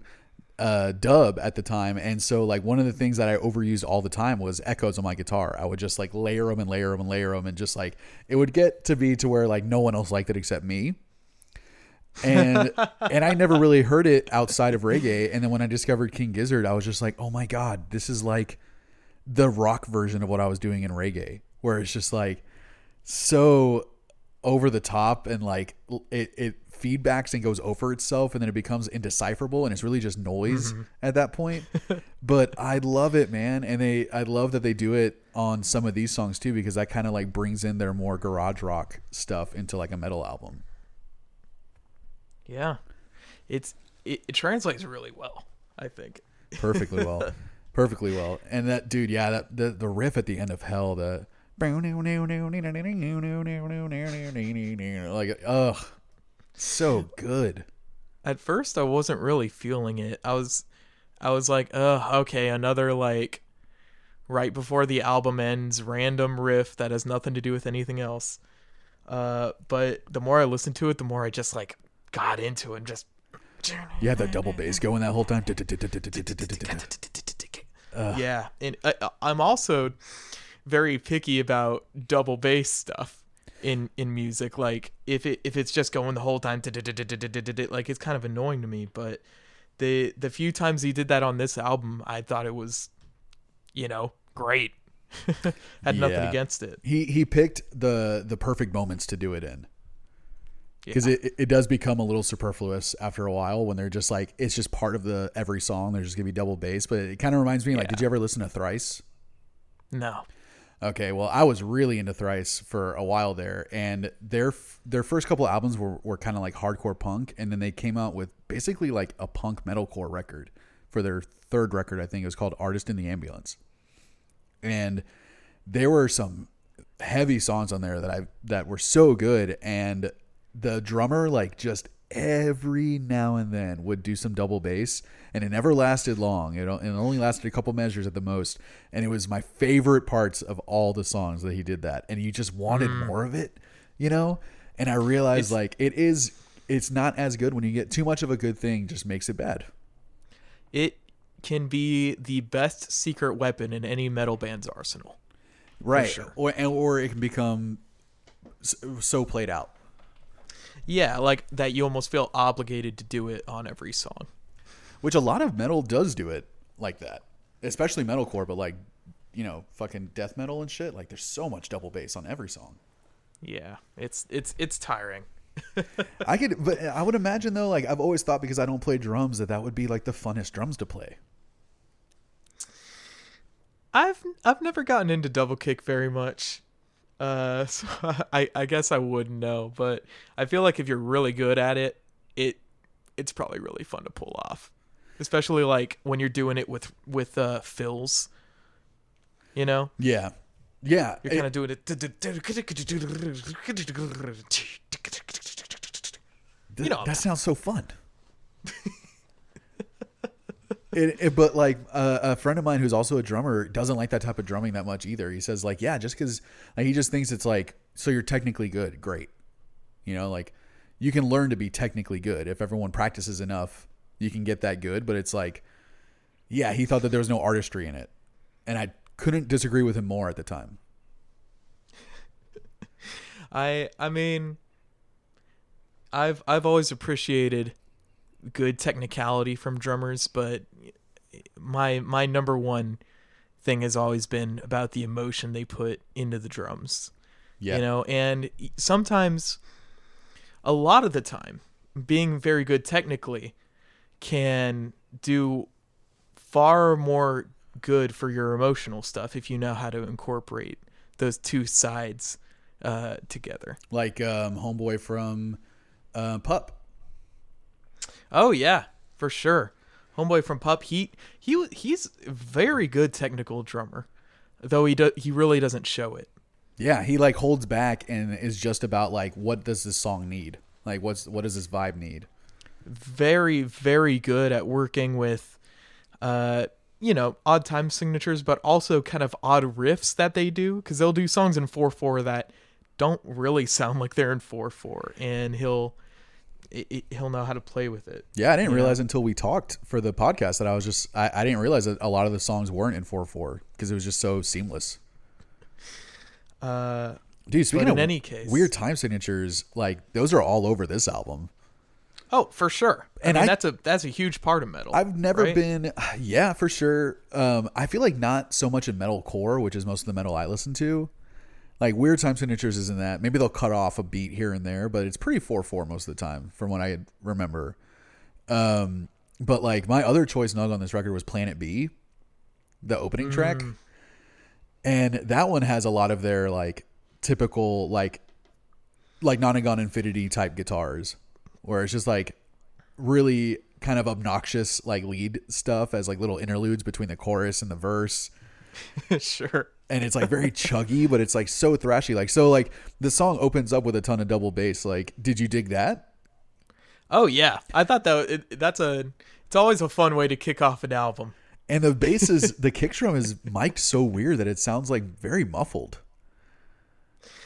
uh, dub at the time, and so like one of the things that I overused all the time was echoes on my guitar. I would just like layer them and layer them and layer them, and just like it would get to be to where like no one else liked it except me. and and I never really heard it outside of reggae. And then when I discovered King Gizzard, I was just like, oh my God, this is like the rock version of what I was doing in reggae, where it's just like so over the top and like it, it feedbacks and goes over itself, and then it becomes indecipherable, and it's really just noise mm-hmm. at that point. But I love it, man. And they I love that they do it on some of these songs too, because that kind of like brings in their more garage rock stuff into like a metal album. Yeah, it's it, it translates really well, I think. Perfectly well, perfectly well. And that dude, yeah, that the, the riff at the end of Hell, the like, ugh, so good. At first, I wasn't really feeling it. I was, I was like, ugh, okay, another like, right before the album ends, random riff that has nothing to do with anything else. Uh, but the more I listened to it, the more I just like. got into it and just yeah the double bass going that whole time. uh. Yeah, and I, I'm also very picky about double bass stuff in in music. Like if it if it's just going the whole time, like it's kind of annoying to me. But the the few times he did that on this album, I thought it was, you know, great. Had nothing yeah. against it. He he picked the the perfect moments to do it in. Because yeah. it, it does become a little superfluous after a while when they're just like, it's just part of the every song. There's just going to be double bass. But it kind of reminds me, yeah. like, did you ever listen to Thrice? No. Okay, well, I was really into Thrice for a while there. And their their first couple of albums were, were kind of like hardcore punk. And then they came out with basically like a punk metalcore record for their third record, I think. It was called Artist in the Ambulance. And there were some heavy songs on there that I that were so good. And the drummer, like, just every now and then would do some double bass, and it never lasted long. It only lasted a couple measures at the most, and it was my favorite parts of all the songs that he did that. And you just wanted mm. more of it, you know? And I realized, it's, like, it is, it's not as good when you get too much of a good thing, just makes it bad. It can be the best secret weapon in any metal band's arsenal. Right. Sure. Or, or it can become so played out. Yeah, like that you almost feel obligated to do it on every song. Which a lot of metal does do it like that. Especially metalcore, but like, you know, fucking death metal and shit. Like there's so much double bass on every song. Yeah, it's it's it's tiring. I could, but I would imagine though, like I've always thought because I don't play drums that that would be like the funnest drums to play. I've I've never gotten into double kick very much. Uh, so I, I guess I wouldn't know, but I feel like if you're really good at it, it, it's probably really fun to pull off, especially like when you're doing it with, with, uh, fills, you know? Yeah. Yeah. You're kind of doing it. Th- you know, that sounds so fun. It, it, but like uh, a friend of mine who's also a drummer doesn't like that type of drumming that much either. He says like, yeah, just because like, he just thinks it's like, so you're technically good. Great. You know, like you can learn to be technically good. If everyone practices enough, you can get that good. But it's like, yeah, he thought that there was no artistry in it. And I couldn't disagree with him more at the time. I I mean, I've I've always appreciated good technicality from drummers, but my my number one thing has always been about the emotion they put into the drums. Yeah. You know, and sometimes a lot of the time being very good technically can do far more good for your emotional stuff if you know how to incorporate those two sides uh together, like um homeboy from uh Pup. Oh yeah, for sure. Homeboy from Pup, he he he's a very good technical drummer, though he do, he really doesn't show it. Yeah, he like holds back and is just about like, what does this song need, like what's what does this vibe need. Very very good at working with uh you know, odd time signatures, but also kind of odd riffs that they do, because they'll do songs in four four that don't really sound like they're in four four, and he'll it, it, he'll know how to play with it. Yeah, I didn't realize know? until we talked for the podcast that I was just I, I didn't realize that a lot of the songs weren't in four four because it was just so seamless. Uh, Dude, speaking in of any case, weird time signatures, like those are all over this album. Oh, for sure. And I mean, I, that's a that's a huge part of metal. I've never right? been, yeah, for sure. Um, I feel like not so much in metalcore, which is most of the metal I listen to. Like weird time signatures isn't that. Maybe they'll cut off a beat here and there, but it's pretty four four most of the time from what I remember. Um, but like my other choice nug on this record was Planet B, the opening mm. track. And that one has a lot of their like typical like like Nonagon Infinity type guitars, where it's just like really kind of obnoxious like lead stuff as like little interludes between the chorus and the verse. Sure. And it's like very chuggy, but it's like so thrashy. Like, so like the song opens up with a ton of double bass. Like, did you dig that? Oh yeah. I thought that it, that's a, it's always a fun way to kick off an album. And the bass is, the kick drum is mic'd so weird that it sounds like very muffled.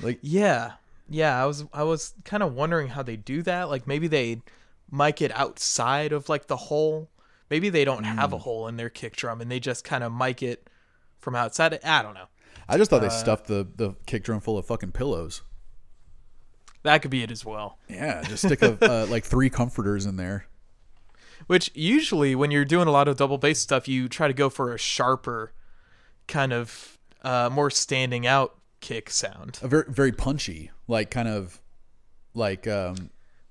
Like, yeah. Yeah, I was I was kind of wondering how they do that. Like maybe they mic it outside of like the hole. Maybe they don't mm. have a hole in their kick drum and they just kind of mic it from outside. I don't know. I just thought they uh, stuffed the, the kick drum full of fucking pillows. That could be it as well. Yeah, just stick a, uh, like three comforters in there. Which usually when you're doing a lot of double bass stuff, you try to go for a sharper kind of uh, more standing out kick sound, a very very punchy, like kind of like um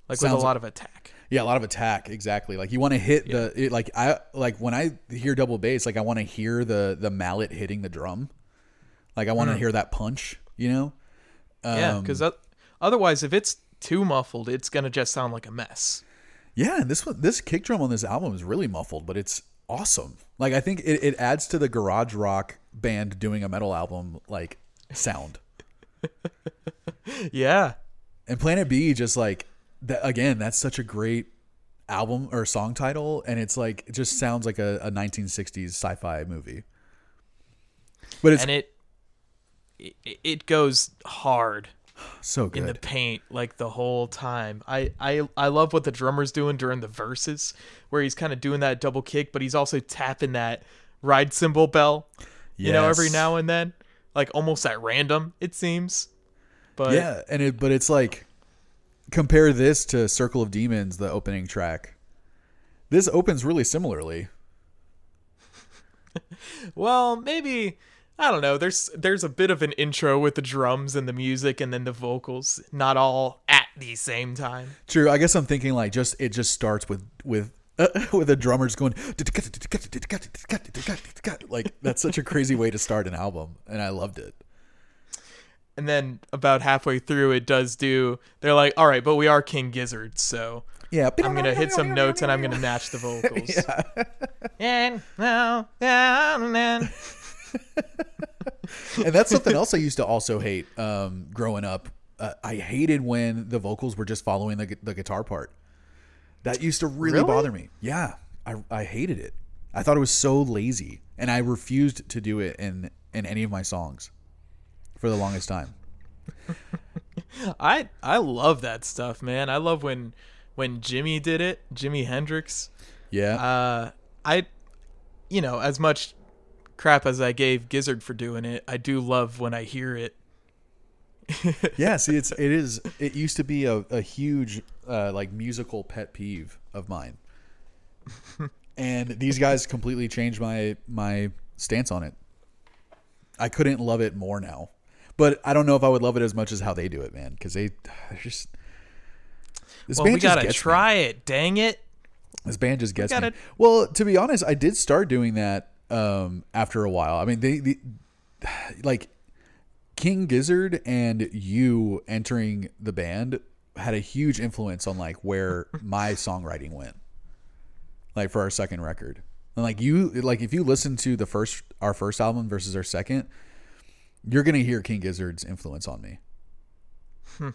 like with a lot like, of attack. Yeah, a lot of attack, exactly. Like you want to hit yeah. the it, like I like when I hear double bass, like I want to hear the the mallet hitting the drum, like I want to mm. hear that punch, you know. Um, yeah, because otherwise if it's too muffled, it's gonna just sound like a mess. Yeah, and this one this kick drum on this album is really muffled, but it's awesome. Like I think it, it adds to the garage rock band doing a metal album like sound. Yeah. And Planet B, just like that again, that's such a great album or song title, and it's like it just sounds like a, a nineteen sixties sci-fi movie, but it's and it it goes hard, so good in the paint like the whole time. I I I love what the drummer's doing during the verses where he's kind of doing that double kick, but he's also tapping that ride cymbal bell, you yes. know, every now and then. Like almost at random, it seems. But yeah, and it but it's like compare this to Circle of Demons, the opening track. This opens really similarly. Well, maybe I don't know. There's there's a bit of an intro with the drums and the music and then the vocals, not all at the same time. True. I guess I'm thinking like just it just starts with with uh, with the drummers going like that's such a crazy way to start an album, and I loved it. And then about halfway through it does do they're like, all right, but we are King Gizzard, so yeah, I'm gonna hit some notes and I'm gonna match the vocals. Yeah. And that's something else I used to also hate um growing up. uh, I hated when the vocals were just following the the guitar part. That used to really, really bother me. Yeah, I I hated it. I thought it was so lazy, and I refused to do it in, in any of my songs for the longest time. I I love that stuff, man. I love when when Jimmy did it, Jimi Hendrix. Yeah. Uh, I, you know, as much crap as I gave Gizzard for doing it, I do love when I hear it. Yeah, see, it's it is it used to be a, a huge uh, like musical pet peeve of mine. And these guys completely changed my my stance on it. I couldn't love it more now. But I don't know if I would love it as much as how they do it, man. Because they, they're just... This well, band we just gotta try me. It. Dang it! This band just gets we gotta... me. Well, to be honest, I did start doing that um, after a while. I mean, they, they, like, King Gizzard and you entering the band had a huge influence on like where my songwriting went. Like for our second record, and like you, like if you listen to the first our first album versus our second. You're going to hear King Gizzard's influence on me. Hmm.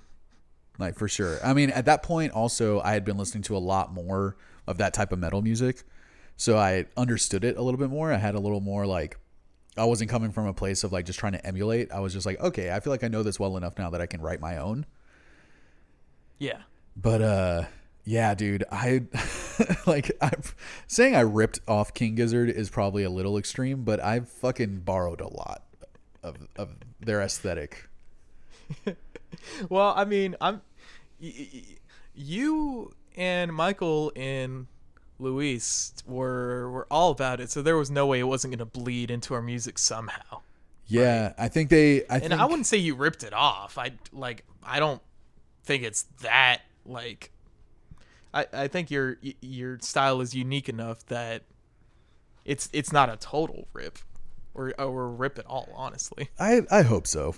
Like, for sure. I mean, at that point, also, I had been listening to a lot more of that type of metal music. So I understood it a little bit more. I had a little more, like, I wasn't coming from a place of, like, just trying to emulate. I was just like, okay, I feel like I know this well enough now that I can write my own. Yeah. But, uh, yeah, dude, I, like, I'm, saying I ripped off King Gizzard is probably a little extreme, but I fucking borrowed a lot. Of, of their aesthetic. Well, I mean, I'm y- y- you and Michael and Luis were were all about it, so there was no way it wasn't going to bleed into our music somehow. Yeah, right? I think they. I and think, I wouldn't say you ripped it off. I like. I don't think it's that like. I I think your your style is unique enough that it's it's not a total rip. Or, or rip it all, honestly. I, I hope so.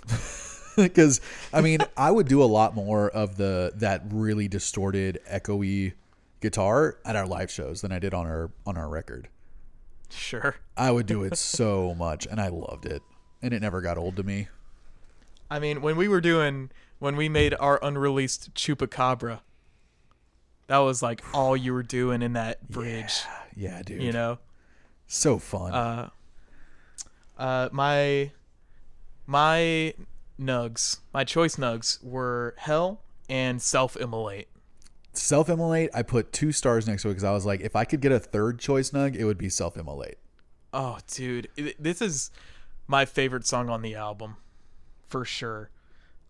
Because, I mean, I would do a lot more of the that really distorted, echoey guitar at our live shows than I did on our on our record. Sure. I would do it so much, and I loved it. And it never got old to me. I mean, when we were doing, when we made our unreleased Chupacabra, that was like all you were doing in that bridge. Yeah, yeah dude. You know? So fun. Uh Uh, my, my nugs, my choice nugs were Hell and Self-Immolate. Self-Immolate, I put two stars next to it because I was like, if I could get a third choice nug, it would be Self-Immolate. Oh, dude, it, this is my favorite song on the album, for sure.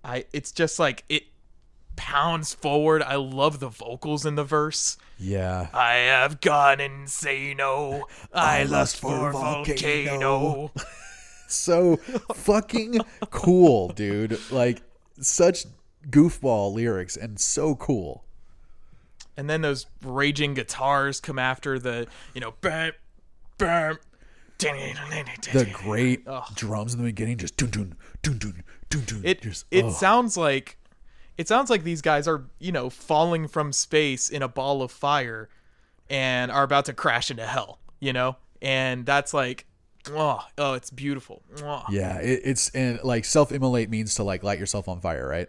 I it's just like it pounds forward. I love the vocals in the verse. Yeah. I have gone insane. I, I lust for volcano. volcano. So fucking cool, dude. Like such goofball lyrics and so cool. And then those raging guitars come after the, you know, bam, bam. The great oh. drums in the beginning just dun dun dun dun dun dun. It just, it oh. sounds like it sounds like these guys are, you know, falling from space in a ball of fire and are about to crash into hell, you know? And that's like Oh, oh, it's beautiful. Oh. Yeah, it, it's and like Self-Immolate means to like light yourself on fire, right?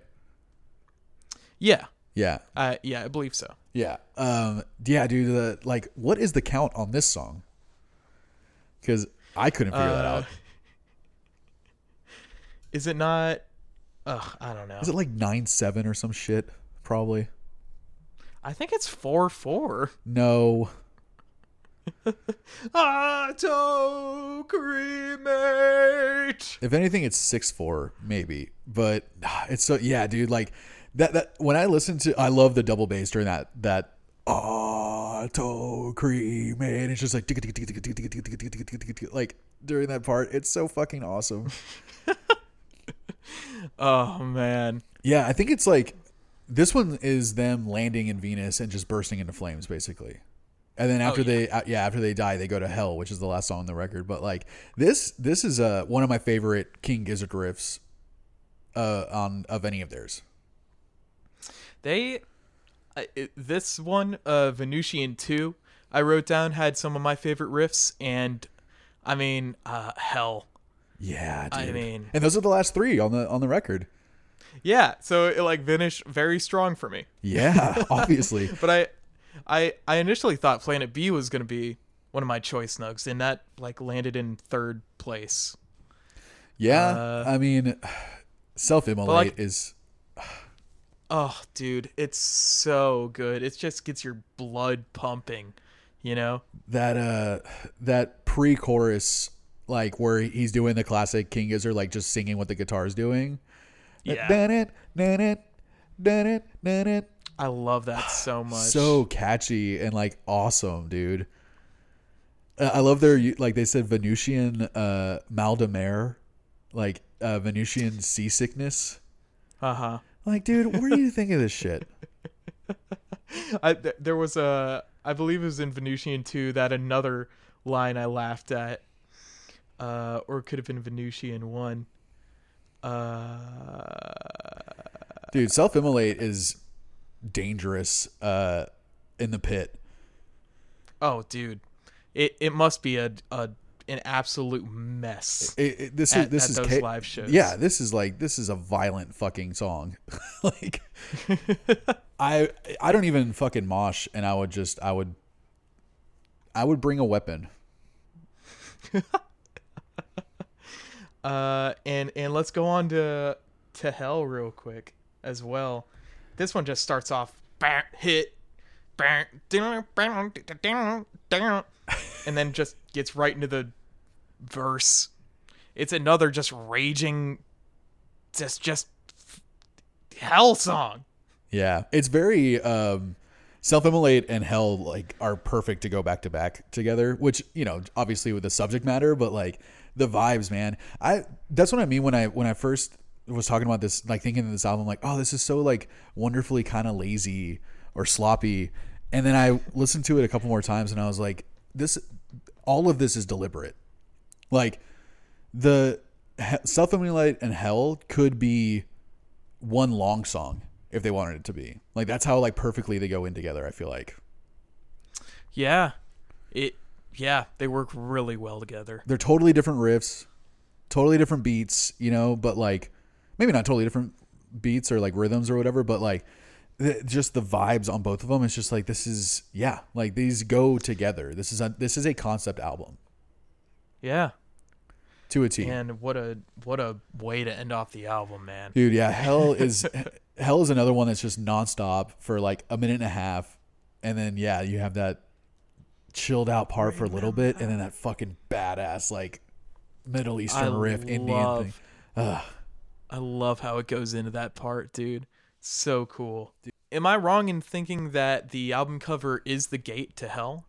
Yeah, yeah, uh, yeah. I believe so. Yeah, um, yeah, dude. The like, what is the count on this song? Because I couldn't figure uh, that out. Is it not? Ugh, I don't know. Is it like nine seven or some shit? Probably. I think it's four four. No. Auto cremate. If anything, it's six four maybe, but it's so yeah, dude. Like that. That when I listen to, I love the double bass during that that auto cremate. It's just like like during that part. It's so fucking awesome. Oh man. Yeah, I think it's like this one is them landing in Venus and just bursting into flames, basically. And then after oh, yeah. they, uh, yeah, after they die, they go to hell, which is the last song on the record. But like this, this is uh, one of my favorite King Gizzard riffs uh, on of any of theirs. They, uh, it, this one, uh, Venusian two, I wrote down had some of my favorite riffs, and I mean, uh, hell. Yeah, dude. I mean, and those are the last three on the on the record. Yeah, so it like finished very strong for me. Yeah, obviously. But I. I, I initially thought Planet B was going to be one of my Choi snugs, and that like landed in third place. Yeah, uh, I mean, Self-Immolate like, is. Oh, dude, it's so good. It just gets your blood pumping, you know? That uh, that pre-chorus, like where he's doing the classic King Gizzard, like just singing what the guitar's doing. Yeah. I love that so much. So catchy and like awesome, dude. I love their, like they said, Venusian uh, mal de mer, like uh, Venusian seasickness. Uh-huh. Like, dude, what do you think of this shit? I, th- there was a, I believe it was in Venusian two, that another line I laughed at, uh, or it could have been Venusian one. Uh, dude, Self-Immolate is dangerous uh, in the pit. Oh, dude, it it must be a a an absolute mess. It, it, this at, is this at is those ca- live shows. Yeah, this is like this is a violent fucking song. Like, I I don't even fucking mosh, and I would just I would I would bring a weapon. uh, and and let's go on to to Hell real quick as well. This one just starts off bam, hit. And then just gets right into the verse. It's another just raging, just just hell song. Yeah, it's very um, Self-Immolate and Hell like are perfect to go back to back together. Which, you know, obviously with the subject matter, but like the vibes, man. I that's what I mean when I when I first was talking about this, like thinking of this album, like, oh, this is so like wonderfully kind of lazy or sloppy. And then I listened to it a couple more times and I was like, this, all of this is deliberate. Like the he- Self-Immolate and Hell could be one long song if they wanted it to be. Like, that's how like perfectly they go in together, I feel like. Yeah. It, yeah, they work really well together. They're totally different riffs, totally different beats, you know, but like maybe not totally different beats or like rhythms or whatever, but like, just the vibes on both of them. It's just like, this is, yeah, like these go together. This is a, this is a concept album. Yeah. To a T. And what a, what a way to end off the album, man. Dude. Yeah. Hell is, Hell is another one that's just nonstop for like a minute and a half. And then, yeah, you have that chilled out part for a little bit. And then that fucking badass, like Middle Eastern I riff, love, Indian thing. Ugh. I love how it goes into that part, dude. So cool. Am I wrong in thinking that the album cover is the gate to hell?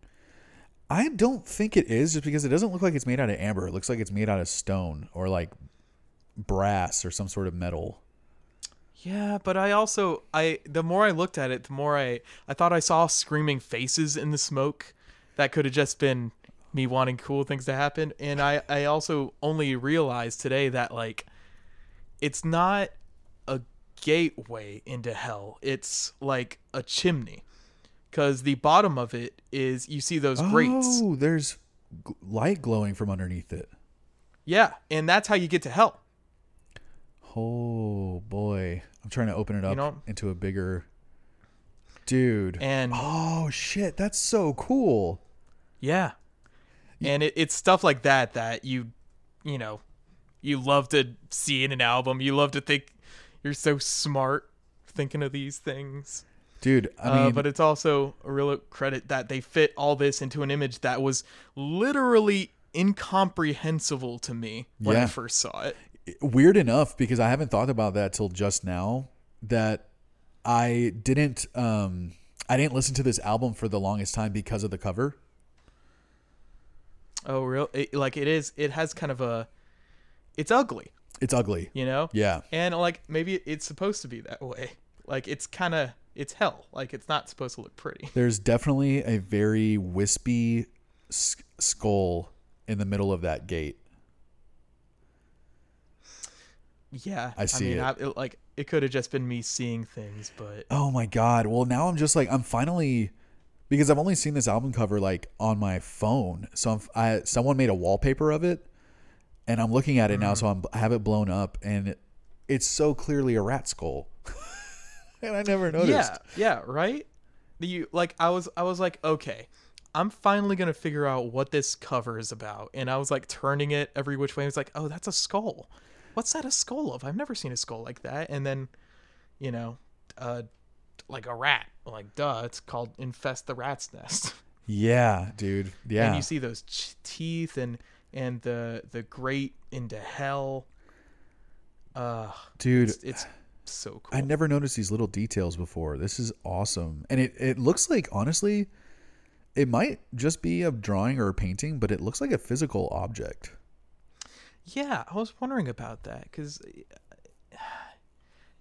I don't think it is, just because it doesn't look like it's made out of amber. It looks like it's made out of stone or like brass or some sort of metal. Yeah, but I also, I the more I looked at it, the more I, I thought I saw screaming faces in the smoke. That could have just been me wanting cool things to happen. And I, I also only realized today that like it's not a gateway into hell, it's like a chimney, because the bottom of it is, you see those grates. Oh, there's g- light glowing from underneath it. Yeah, and that's how you get to hell. Oh boy, I'm trying to open it up, you know, into a bigger, dude. And oh shit, that's so cool. Yeah, yeah. And it, it's stuff like that that you you know you love to see in an album. You love to think you're so smart thinking of these things. Dude, I mean... Uh, but it's also a real credit that they fit all this into an image that was literally incomprehensible to me when yeah. I first saw it. Weird enough, because I haven't thought about that till just now, that I didn't um, I didn't listen to this album for the longest time because of the cover. Oh, real? It, like, it is... It has kind of a... It's ugly. It's ugly. You know? Yeah. And like, maybe it's supposed to be that way. Like, it's kind of, it's hell. Like, it's not supposed to look pretty. There's definitely a very wispy sk- skull in the middle of that gate. Yeah. I see I mean, it. I, it. Like, it could have just been me seeing things, but. Oh my God. Well, now I'm just like, I'm finally, because I've only seen this album cover like on my phone. So I'm, I, someone made a wallpaper of it. And I'm looking at it now, so I'm, I have it blown up, and it's so clearly a rat skull, and I never noticed. Yeah, yeah, right. You like, I was, I was like, okay, I'm finally going to figure out what this cover is about. And I was like turning it every which way. I was like, oh, that's a skull. What's that a skull of? I've never seen a skull like that. And then, you know, uh, like a rat, like, duh, it's called Infest the Rat's Nest. Yeah, dude. Yeah. And you see those ch- teeth and, and the, the grate into hell. Uh, dude, it's, it's so cool. I never noticed these little details before. This is awesome. And it, it looks like, honestly, it might just be a drawing or a painting, but it looks like a physical object. Yeah, I was wondering about that because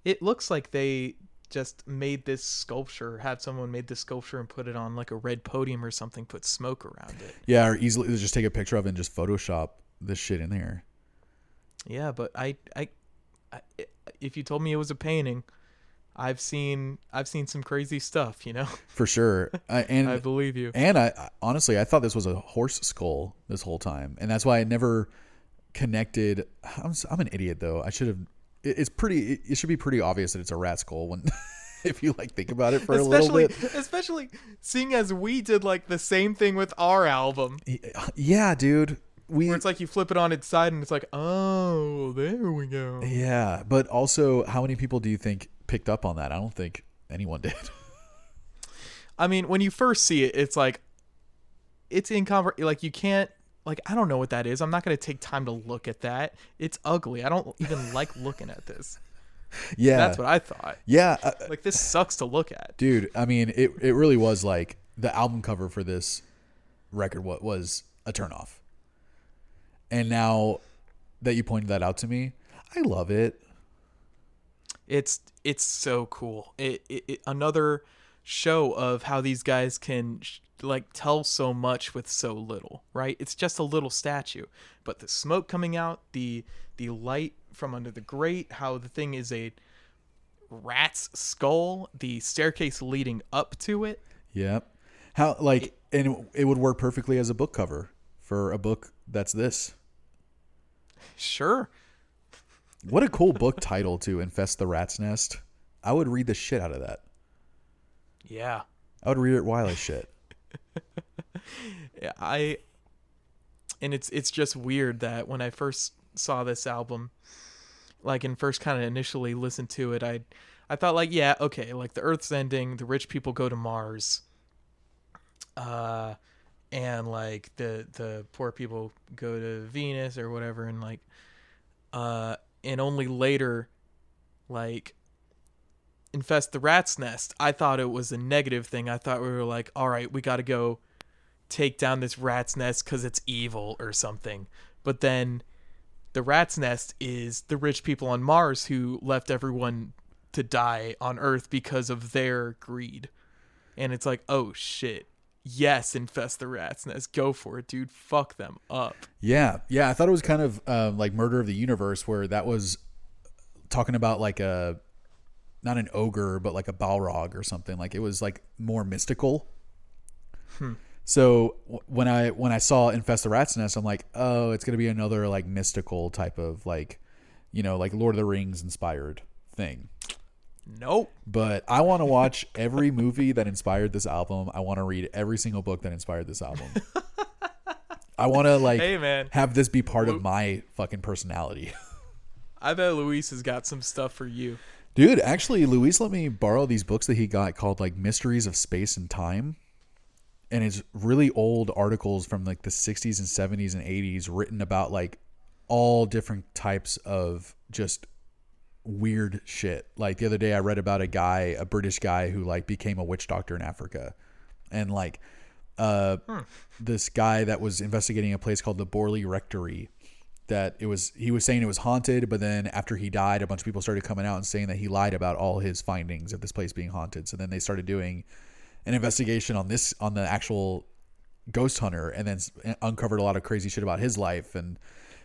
it looks like they just made this sculpture, had someone made this sculpture and put it on like a red podium or something, put smoke around it. Yeah, or easily just take a picture of it and just Photoshop this shit in there. Yeah, but I, I, I if you told me it was a painting, I've seen I've seen some crazy stuff, you know. For sure, I, and I believe you. And I, I honestly, I thought this was a horse skull this whole time, and that's why I never connected. I'm, I'm an idiot though. I should have. It's pretty. It should be pretty obvious that it's a rat skull when, if you like think about it for especially, a little bit. Especially seeing as we did like the same thing with our album. Yeah, dude. We, Where it's like you flip it on its side and it's like, oh, there we go. Yeah, but also, how many people do you think picked up on that? I don't think anyone did. I mean, when you first see it, it's like, it's in conver- like you can't. Like, I don't know what that is. I'm not going to take time to look at that. It's ugly. I don't even like looking at this. Yeah. That's what I thought. Yeah. Uh, like, this sucks to look at. Dude, I mean, it, it really was like the album cover for this record what was a turnoff. And now that you pointed that out to me, I love it. It's it's so cool. It, it, it Another show of how these guys can... Sh- like tell so much with so little, right? It's just a little statue, but the smoke coming out, the the light from under the grate, how the thing is a rat's skull, the staircase leading up to it. Yep. How like it, and it would work perfectly as a book cover for a book that's this. Sure. What a cool book title to Infest the Rat's Nest. I would read the shit out of that. Yeah. I would read it while I shit. Yeah, I and it's it's just weird that when I first saw this album, like and first kind of initially listened to it, I I thought like, yeah, okay, like the Earth's ending, the rich people go to Mars, uh, and like the the poor people go to Venus or whatever, and like, uh, and only later, like. Infest the Rat's Nest. I thought it was a negative thing. I thought we were like, all right, we got to go take down this rat's nest because it's evil or something. But then the rat's nest is the rich people on Mars who left everyone to die on Earth because of their greed. And it's like, oh shit. Yes, infest the rat's nest. Go for it, dude. Fuck them up. Yeah. Yeah. I thought it was kind of uh, like Murder of the Universe, where that was talking about like a. Not an ogre, but like a Balrog or something. Like it was like more mystical. Hmm. So w- when I when I saw Infest the Rat's Nest, I'm like, oh, it's gonna be another like mystical type of like, you know, like Lord of the Rings inspired thing. Nope. But I want to watch every movie that inspired this album. I want to read every single book that inspired this album. I want to like hey, man. have this be part Lu- of my fucking personality. I bet Luis has got some stuff for you. Dude, actually, Luis let me borrow these books that he got called like Mysteries of Space and Time. And it's really old articles from like the sixties and seventies and eighties written about like all different types of just weird shit. Like the other day I read about a guy, a British guy who like became a witch doctor in Africa. And like uh, hmm. this guy that was investigating a place called the Borley Rectory. That it was, he was saying it was haunted, but then after he died, a bunch of people started coming out and saying that he lied about all his findings of this place being haunted. So then they started doing an investigation on this, on the actual ghost hunter, and then uncovered a lot of crazy shit about his life. And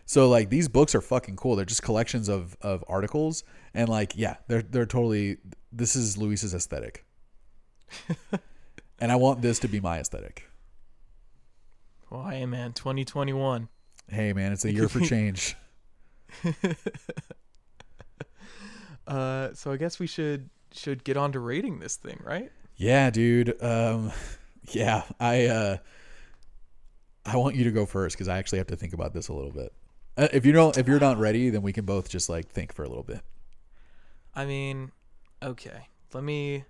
so like these books are fucking cool. They're just collections of, of articles. And like, yeah, they're, they're totally, this is Luis's aesthetic. And I want this to be my aesthetic. Well, hey man, twenty twenty-one. Hey man, it's a year for change. uh, so I guess we should should get on to rating this thing, right? Yeah, dude. Um, yeah, I uh, I want you to go first because I actually have to think about this a little bit. Uh, if you don't, if you're not ready, then we can both just like think for a little bit. I mean, okay, let me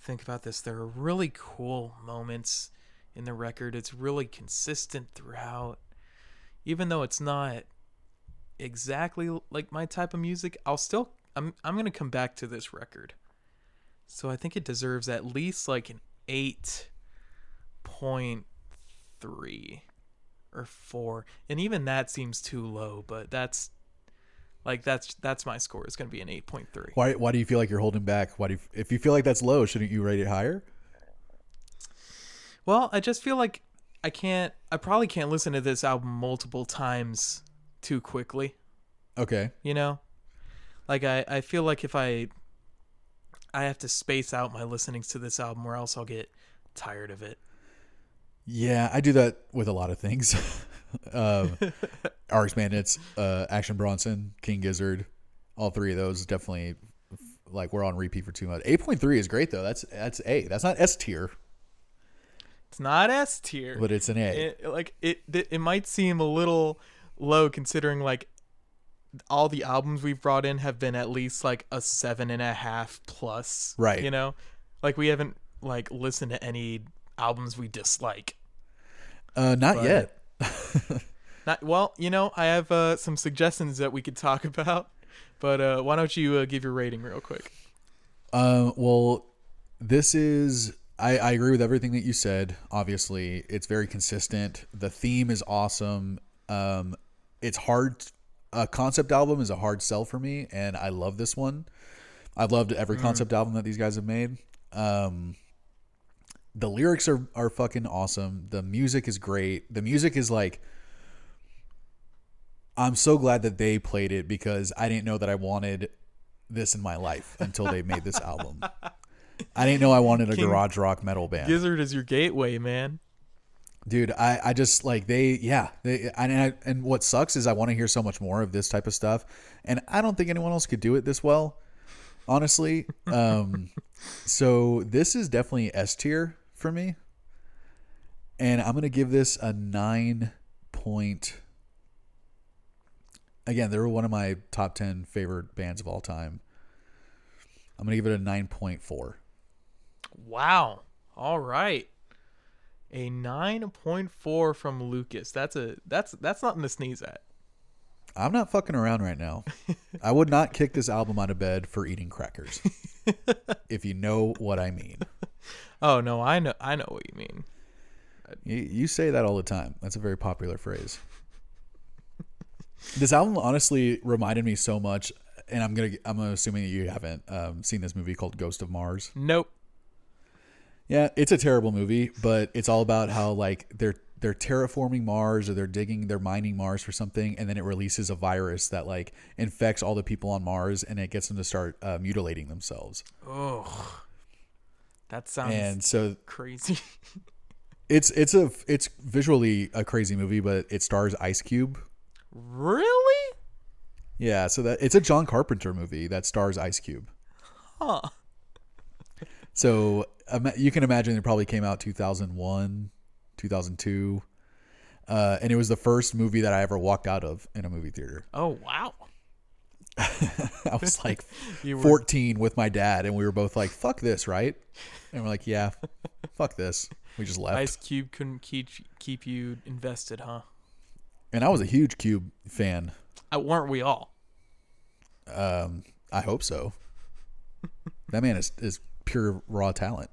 think about this. There are really cool moments in the record. It's really consistent throughout, even though it's not exactly like my type of music. I'll still, I'm, I'm gonna come back to this record. So I think it deserves at least like an eight point three or four, and even that seems too low, but that's like that's that's my score. It's going to be an eight point three. Why why do you feel like you're holding back? Why do you, if you feel like that's low, shouldn't you rate it higher? Well, I just feel like I can't I probably can't listen to this album multiple times too quickly. Okay. You know? Like I, I feel like if I I have to space out my listenings to this album or else I'll get tired of it. Yeah, I do that with a lot of things. um, Rx Bandits, uh, Action Bronson, King Gizzard, all three of those definitely like we're on repeat for too much. eight point three is great though. That's that's A. That's not S tier. It's not S tier, but it's an A. It, like it, it, it might seem a little low considering like all the albums we've brought in have been at least like a seven and a half plus. Right. You know, like we haven't like listened to any albums we dislike. Uh, not but, yet. not well. You know, I have uh, some suggestions that we could talk about, but uh, why don't you uh, give your rating real quick? Uh, well, this is. I, I agree with everything that you said. Obviously, it's very consistent. The theme is awesome. Um, it's hard. A concept album is a hard sell for me, and I love this one. I've loved every concept mm. album that these guys have made. Um, the lyrics are, are fucking awesome. The music is great. The music is like, I'm so glad that they played it because I didn't know that I wanted this in my life until they made this album. I didn't know I wanted a King garage rock metal band. Gizzard is your gateway, man. Dude, I, I just like they, yeah. They, and, I, and what sucks is I want to hear so much more of this type of stuff. And I don't think anyone else could do it this well, honestly. Um, so this is definitely S tier for me. And I'm going to give this a nine point. Again, they were one of my top ten favorite bands of all time. I'm going to give it a nine point four. Wow. All right. A nine point four from Lucas. That's a that's that's nothing to sneeze at. I'm not fucking around right now. I would not kick this album out of bed for eating crackers. If you know what I mean. Oh, no, I know I know what you mean. You, you say that all the time. That's a very popular phrase. This album honestly reminded me so much, and I'm gonna I'm assuming that you haven't um, seen this movie called Ghost of Mars. Nope. Yeah, it's a terrible movie, but it's all about how like they're they're terraforming Mars or they're digging, they're mining Mars for something, and then it releases a virus that like infects all the people on Mars, and it gets them to start uh, mutilating themselves. Oh, that sounds and so crazy. It's it's a it's visually a crazy movie, but it stars Ice Cube. Really? Yeah, so that it's a John Carpenter movie that stars Ice Cube. Huh. So um, you can imagine it probably came out two thousand one, two thousand two, uh, and it was the first movie that I ever walked out of in a movie theater. Oh, wow. I was like fourteen were... with my dad, and we were both like, fuck this, right? And we're like, yeah, fuck this. We just left. Ice Cube couldn't keep, keep you invested, huh? And I was a huge Cube fan. Uh, weren't we all? Um, I hope so. That man is... is pure raw talent,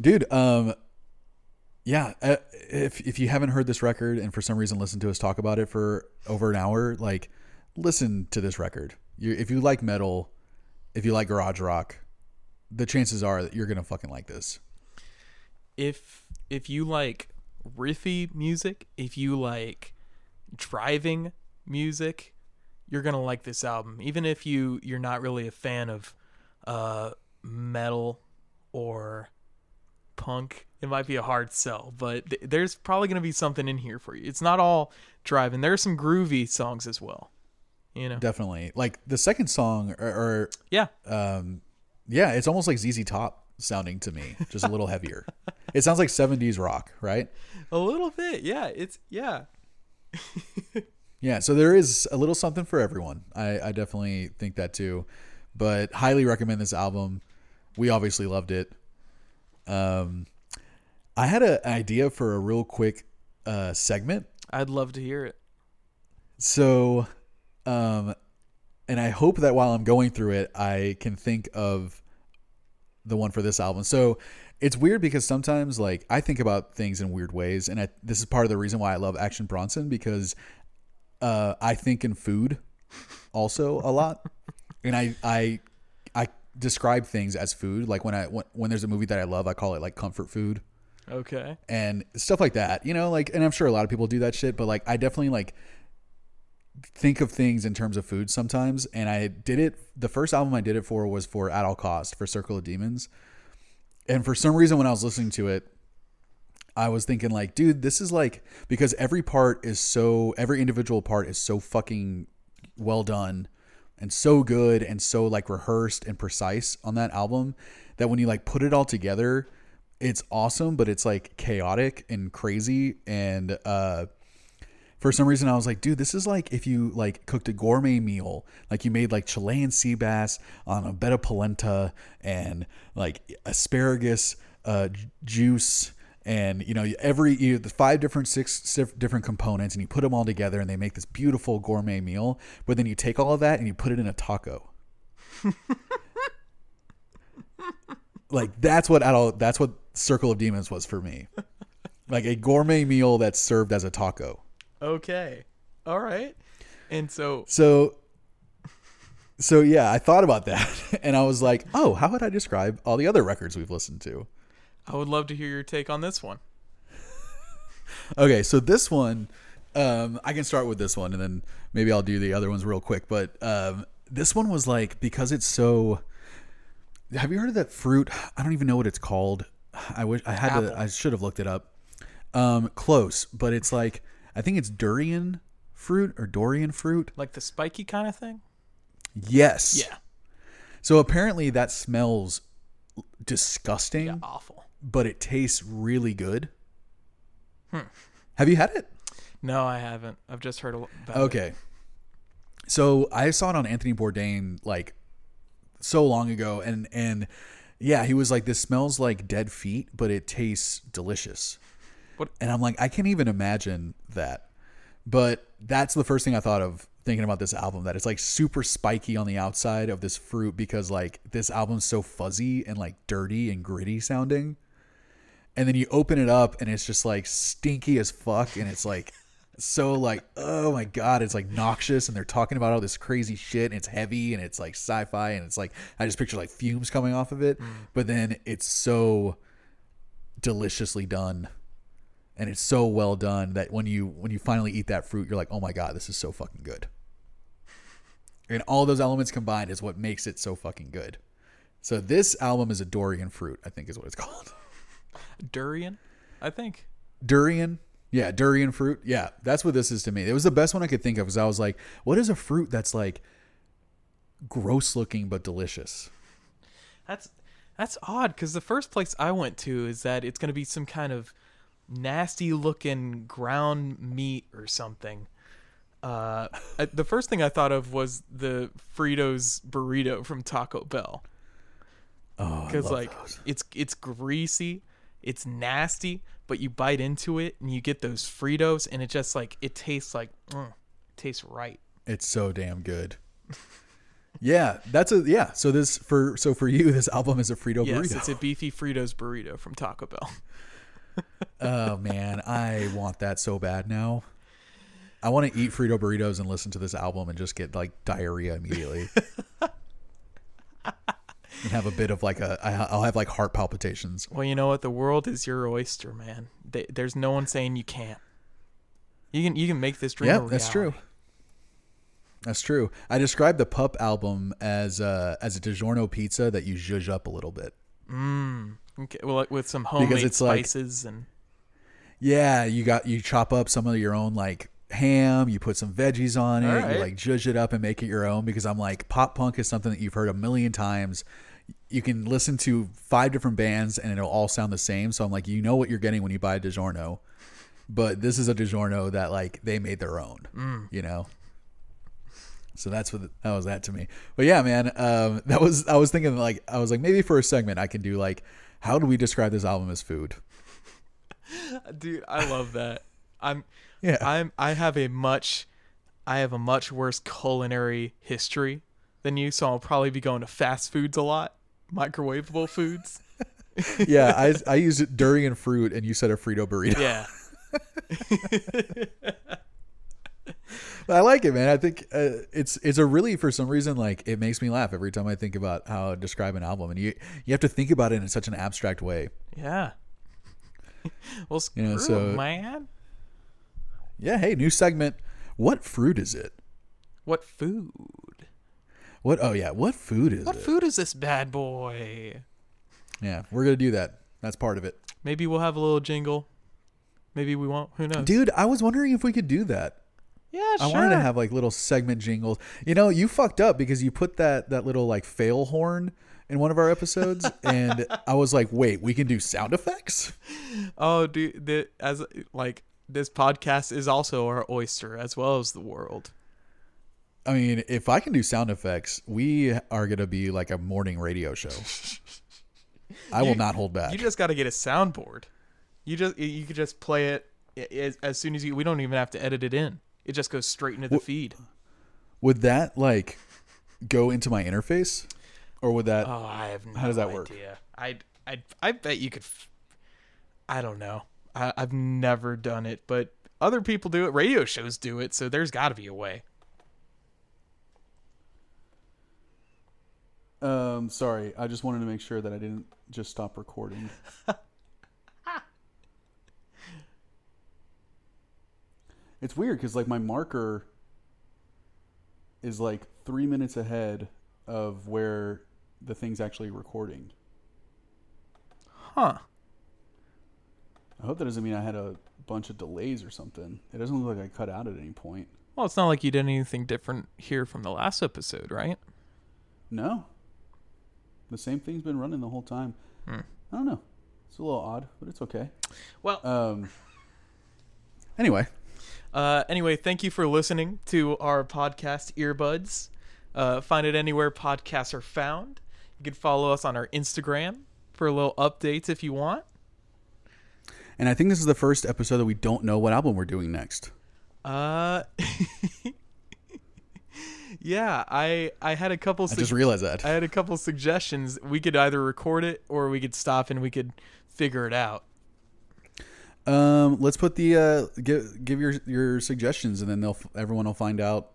dude. Um yeah if if you haven't heard this record and for some reason listened to us talk about it for over an hour, like listen to this record. You if you like metal, if you like garage rock, the chances are that you're gonna fucking like this. If if you like riffy music, if you like driving music, you're gonna like this album, even if you you're not really a fan of uh metal or punk. It might be a hard sell, but th- there's probably going to be something in here for you. It's not all driving. There are some groovy songs as well, you know. Definitely, like the second song or, or yeah um yeah it's almost like Z Z Top sounding to me, just a little heavier. It sounds like seventies rock, right? A little bit. Yeah. It's yeah. Yeah. So there is a little something for everyone. I, I definitely think that too, but highly recommend this album. We obviously loved it. Um, I had an idea for a real quick uh, segment. I'd love to hear it. So, um, and I hope that while I'm going through it, I can think of the one for this album. So it's weird because sometimes, like, I think about things in weird ways. And I, this is part of the reason why I love Action Bronson, because uh, I think in food also a lot. And I, I, I describe things as food. Like when I, when, when there's a movie that I love, I call it like comfort food. Okay. And stuff like that, you know, like, and I'm sure a lot of people do that shit, but like, I definitely like think of things in terms of food sometimes. And I did it. The first album I did it for was for At All Cost, for Circle of Demons. And for some reason, when I was listening to it, I was thinking like, dude, this is like, because every part is so, every individual part is so fucking well done and so good and so like rehearsed and precise on that album that when you like put it all together, it's awesome, but it's like chaotic and crazy. And uh, for some reason I was like, dude, this is like if you like cooked a gourmet meal, like you made like Chilean sea bass on a bed of polenta and like asparagus uh, juice. And, you know, every you the five different, six different components, and you put them all together and they make this beautiful gourmet meal. But then you take all of that and you put it in a taco. Like that's what at all, that's what Circle of Demons was for me. Like a gourmet meal that's served as a taco. Okay. All right. And so, so, so yeah, I thought about that and I was like, oh, how would I describe all the other records we've listened to? I would love to hear your take on this one. Okay. So this one, um, I can start with this one and then maybe I'll do the other ones real quick. But, um, this one was like, because it's so, have you heard of that fruit? I don't even know what it's called. I wish I had Apple. to, I should have looked it up. Um, close, but it's like, I think it's durian fruit or Dorian fruit. Like the spiky kind of thing? Yes. Yeah. So apparently that smells disgusting. Yeah, awful. But it tastes really good. Hmm. Have you had it? No, I haven't. I've just heard about okay. it. Okay. So I saw it on Anthony Bourdain, like, so long ago, and and yeah, he was like, this smells like dead feet, but it tastes delicious. What? And I'm like, I can't even imagine that. But that's the first thing I thought of thinking about this album, that it's like super spiky on the outside of this fruit, because like this album's so fuzzy and like dirty and gritty sounding, and then you open it up and it's just like stinky as fuck, and it's like so like, oh my God, it's like noxious, and they're talking about all this crazy shit, and it's heavy, and it's like sci-fi, and it's like, I just picture like fumes coming off of it, mm. but then it's so deliciously done, and it's so well done that when you when you finally eat that fruit, you're like, oh my God, this is so fucking good. And all those elements combined is what makes it so fucking good. So this album is a Dorian fruit, I think is what it's called. Durian, I think. Durian. Yeah, durian fruit. Yeah, that's what this is to me. It was the best one I could think of, because I was like, what is a fruit that's like gross looking but delicious? That's that's odd, because the first place I went to is that it's going to be some kind of nasty looking ground meat or something. Uh, the first thing I thought of was the Fritos burrito from Taco Bell. Oh, because like those. it's it's greasy, it's nasty. But you bite into it and you get those Fritos, and it just like, it tastes like, mm, it tastes right. It's so damn good. Yeah, that's a, yeah. So this for, so for you, this album is a Frito yes, burrito. Yes, it's a beefy Fritos burrito from Taco Bell. Oh man, I want that so bad now. I want to eat Frito burritos and listen to this album and just get like diarrhea immediately. And have a bit of like a, I'll have like heart palpitations. Well, you know what? The world is your oyster, man. They, there's no one saying you can't. You can you can make this dream a reality. Yeah, that's true. That's true. I described the Pup album as uh, as a DiGiorno pizza that you zhuzh up a little bit. Mm. Okay. Well, with some homemade it's spices like, and. Yeah, you got you chop up some of your own like ham, you put some veggies on it, right. You like zhuzh it up and make it your own, because I'm like, pop punk is something that you've heard a million times. you can listen to five different bands and it'll all sound the same. So I'm like, you know what you're getting when you buy a DiGiorno, but this is a DiGiorno that like they made their own, mm. you know? So that's what, the, that was that to me. But yeah, man, um, that was, I was thinking like, I was like, maybe for a segment I can do like, how do we describe this album as food? Dude, I love that. I'm, yeah, I'm, I have a much, I have a much worse culinary history than you. So I'll probably be going to fast foods a lot. Microwavable foods. Yeah, I I used durian fruit and you said a Frito burrito. Yeah. But I like it, man. I think uh, it's it's a really, for some reason, like it makes me laugh every time I think about how to describe an album. And you you have to think about it in such an abstract way. Yeah. Well, screw you know, so, man. Yeah, hey, new segment. What fruit is it? What food? What? Oh, yeah. What food is what it? What food is this bad boy? Yeah, we're going to do that. That's part of it. Maybe we'll have a little jingle. Maybe we won't. Who knows? Dude, I was wondering if we could do that. Yeah, sure. I wanted to have like little segment jingles. You know, you fucked up because you put that, that little like fail horn in one of our episodes. And I was like, wait, we can do sound effects? Oh, dude. The, as like this podcast is also our oyster as well as the world. I mean, if I can do sound effects, we are going to be like a morning radio show. I you, will not hold back. You just got to get a soundboard. You just you could just play it as, as soon as you... We don't even have to edit it in. It just goes straight into the would, feed. Would that, like, go into my interface? Or would that... Oh, I have no how does that idea. Work? I, I, I bet you could... I don't know. I, I've never done it, but other people do it. Radio shows do it, so there's got to be a way. Um, sorry, I just wanted to make sure that I didn't just stop recording. It's weird because like my marker is like three minutes ahead of where the thing's actually recording. Huh. I hope that doesn't mean I had a bunch of delays or something. It doesn't look like I cut out at any point. Well, it's not like you did anything different here from the last episode, right? No. The same thing's been running the whole time. Hmm. I don't know. It's a little odd, but it's okay. Well, um, anyway, uh, anyway, thank you for listening to our podcast, Earbuds. Uh, find it anywhere podcasts are found. You can follow us on our Instagram for a little updates if you want. And I think this is the first episode that we don't know what album we're doing next. Uh. Yeah, I, I had a couple. Su- I just realized that I had a couple suggestions. We could either record it or we could stop and we could figure it out. Um, let's put the uh, give give your your suggestions, and then they'll everyone will find out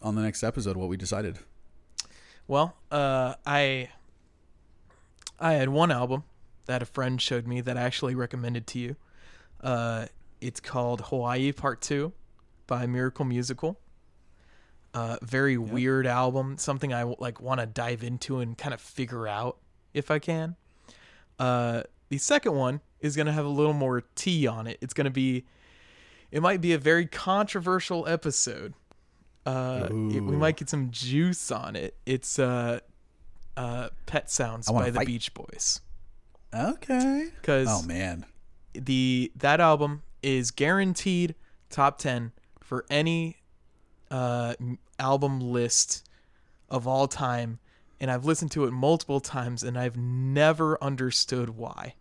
on the next episode what we decided. Well, uh, I I had one album that a friend showed me that I actually recommended to you. Uh, it's called Hawaii Part Two by Miracle Musical. Uh, very yep. weird album, something I like want to dive into and kind of figure out if I can. Uh, the second one is going to have a little more tea on it. It's going to be, it might be a very controversial episode. Uh, it, we might get some juice on it. It's uh, uh, Pet Sounds by the Beach Boys. Okay. Because oh man, the that album is guaranteed top ten for any uh album list of all time, and I've listened to it multiple times and I've never understood why.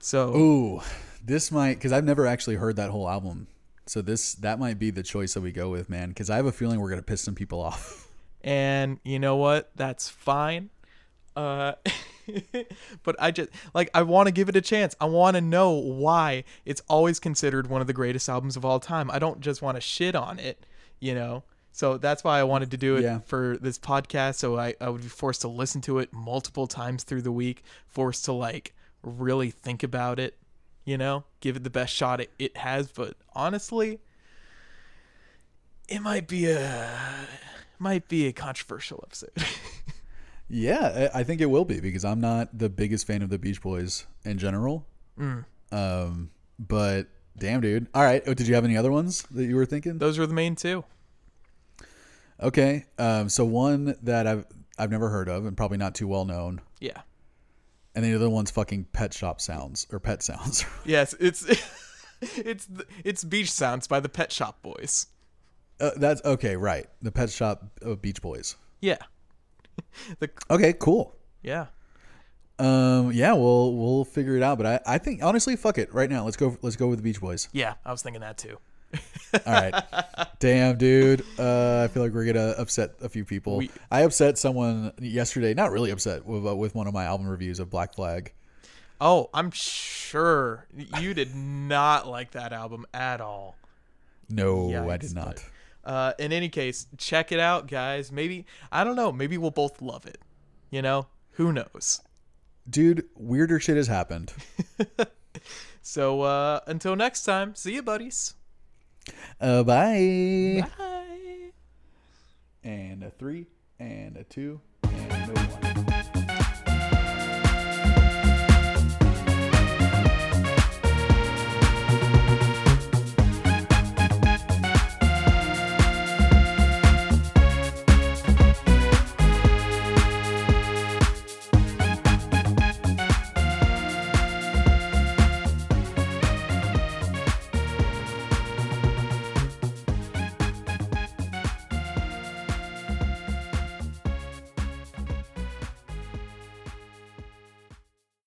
So ooh, this might, because I've never actually heard that whole album, so this that might be the choice that we go with, man, because I have a feeling we're gonna piss some people off, and you know what, that's fine. Uh but I just like I want to give it a chance. I want to know why it's always considered one of the greatest albums of all time. I don't just want to shit on it, you know. So that's why I wanted to do it yeah. for this podcast. So I, I would be forced to listen to it multiple times through the week, forced to like really think about it, you know, give it the best shot it, it has. But honestly, it might be a might be a controversial episode. Yeah, I think it will be because I'm not the biggest fan of the Beach Boys in general. Mm. Um, but damn, dude. All right. Oh, did you have any other ones that you were thinking? Those were the main two. Okay. Um, so one that I've I've never heard of and probably not too well known. Yeah. And then the other one's fucking Pet Shop Sounds or Pet Sounds. Yes, it's it's it's Beach Sounds by the Pet Shop Boys. Uh, that's okay, right? The Pet Shop uh, Beach Boys. Yeah. the, okay, cool. Yeah. Um. Yeah. We'll we'll figure it out. But I, I think honestly, fuck it. Right now, let's go. Let's go with the Beach Boys. Yeah, I was thinking that too. All right. Damn, dude. Uh, I feel like we're gonna upset a few people. We, I upset someone yesterday. Not really upset with, uh, with one of my album reviews of Black Flag. Oh, I'm sure you did not like that album at all. No, Yikes, I did not. But, uh, in any case, check it out, guys. Maybe I don't know. Maybe we'll both love it. You know, who knows? Dude, weirder shit has happened. So uh, until next time, see you, buddies. Uh, bye. Bye. And a three, and a two, and a one.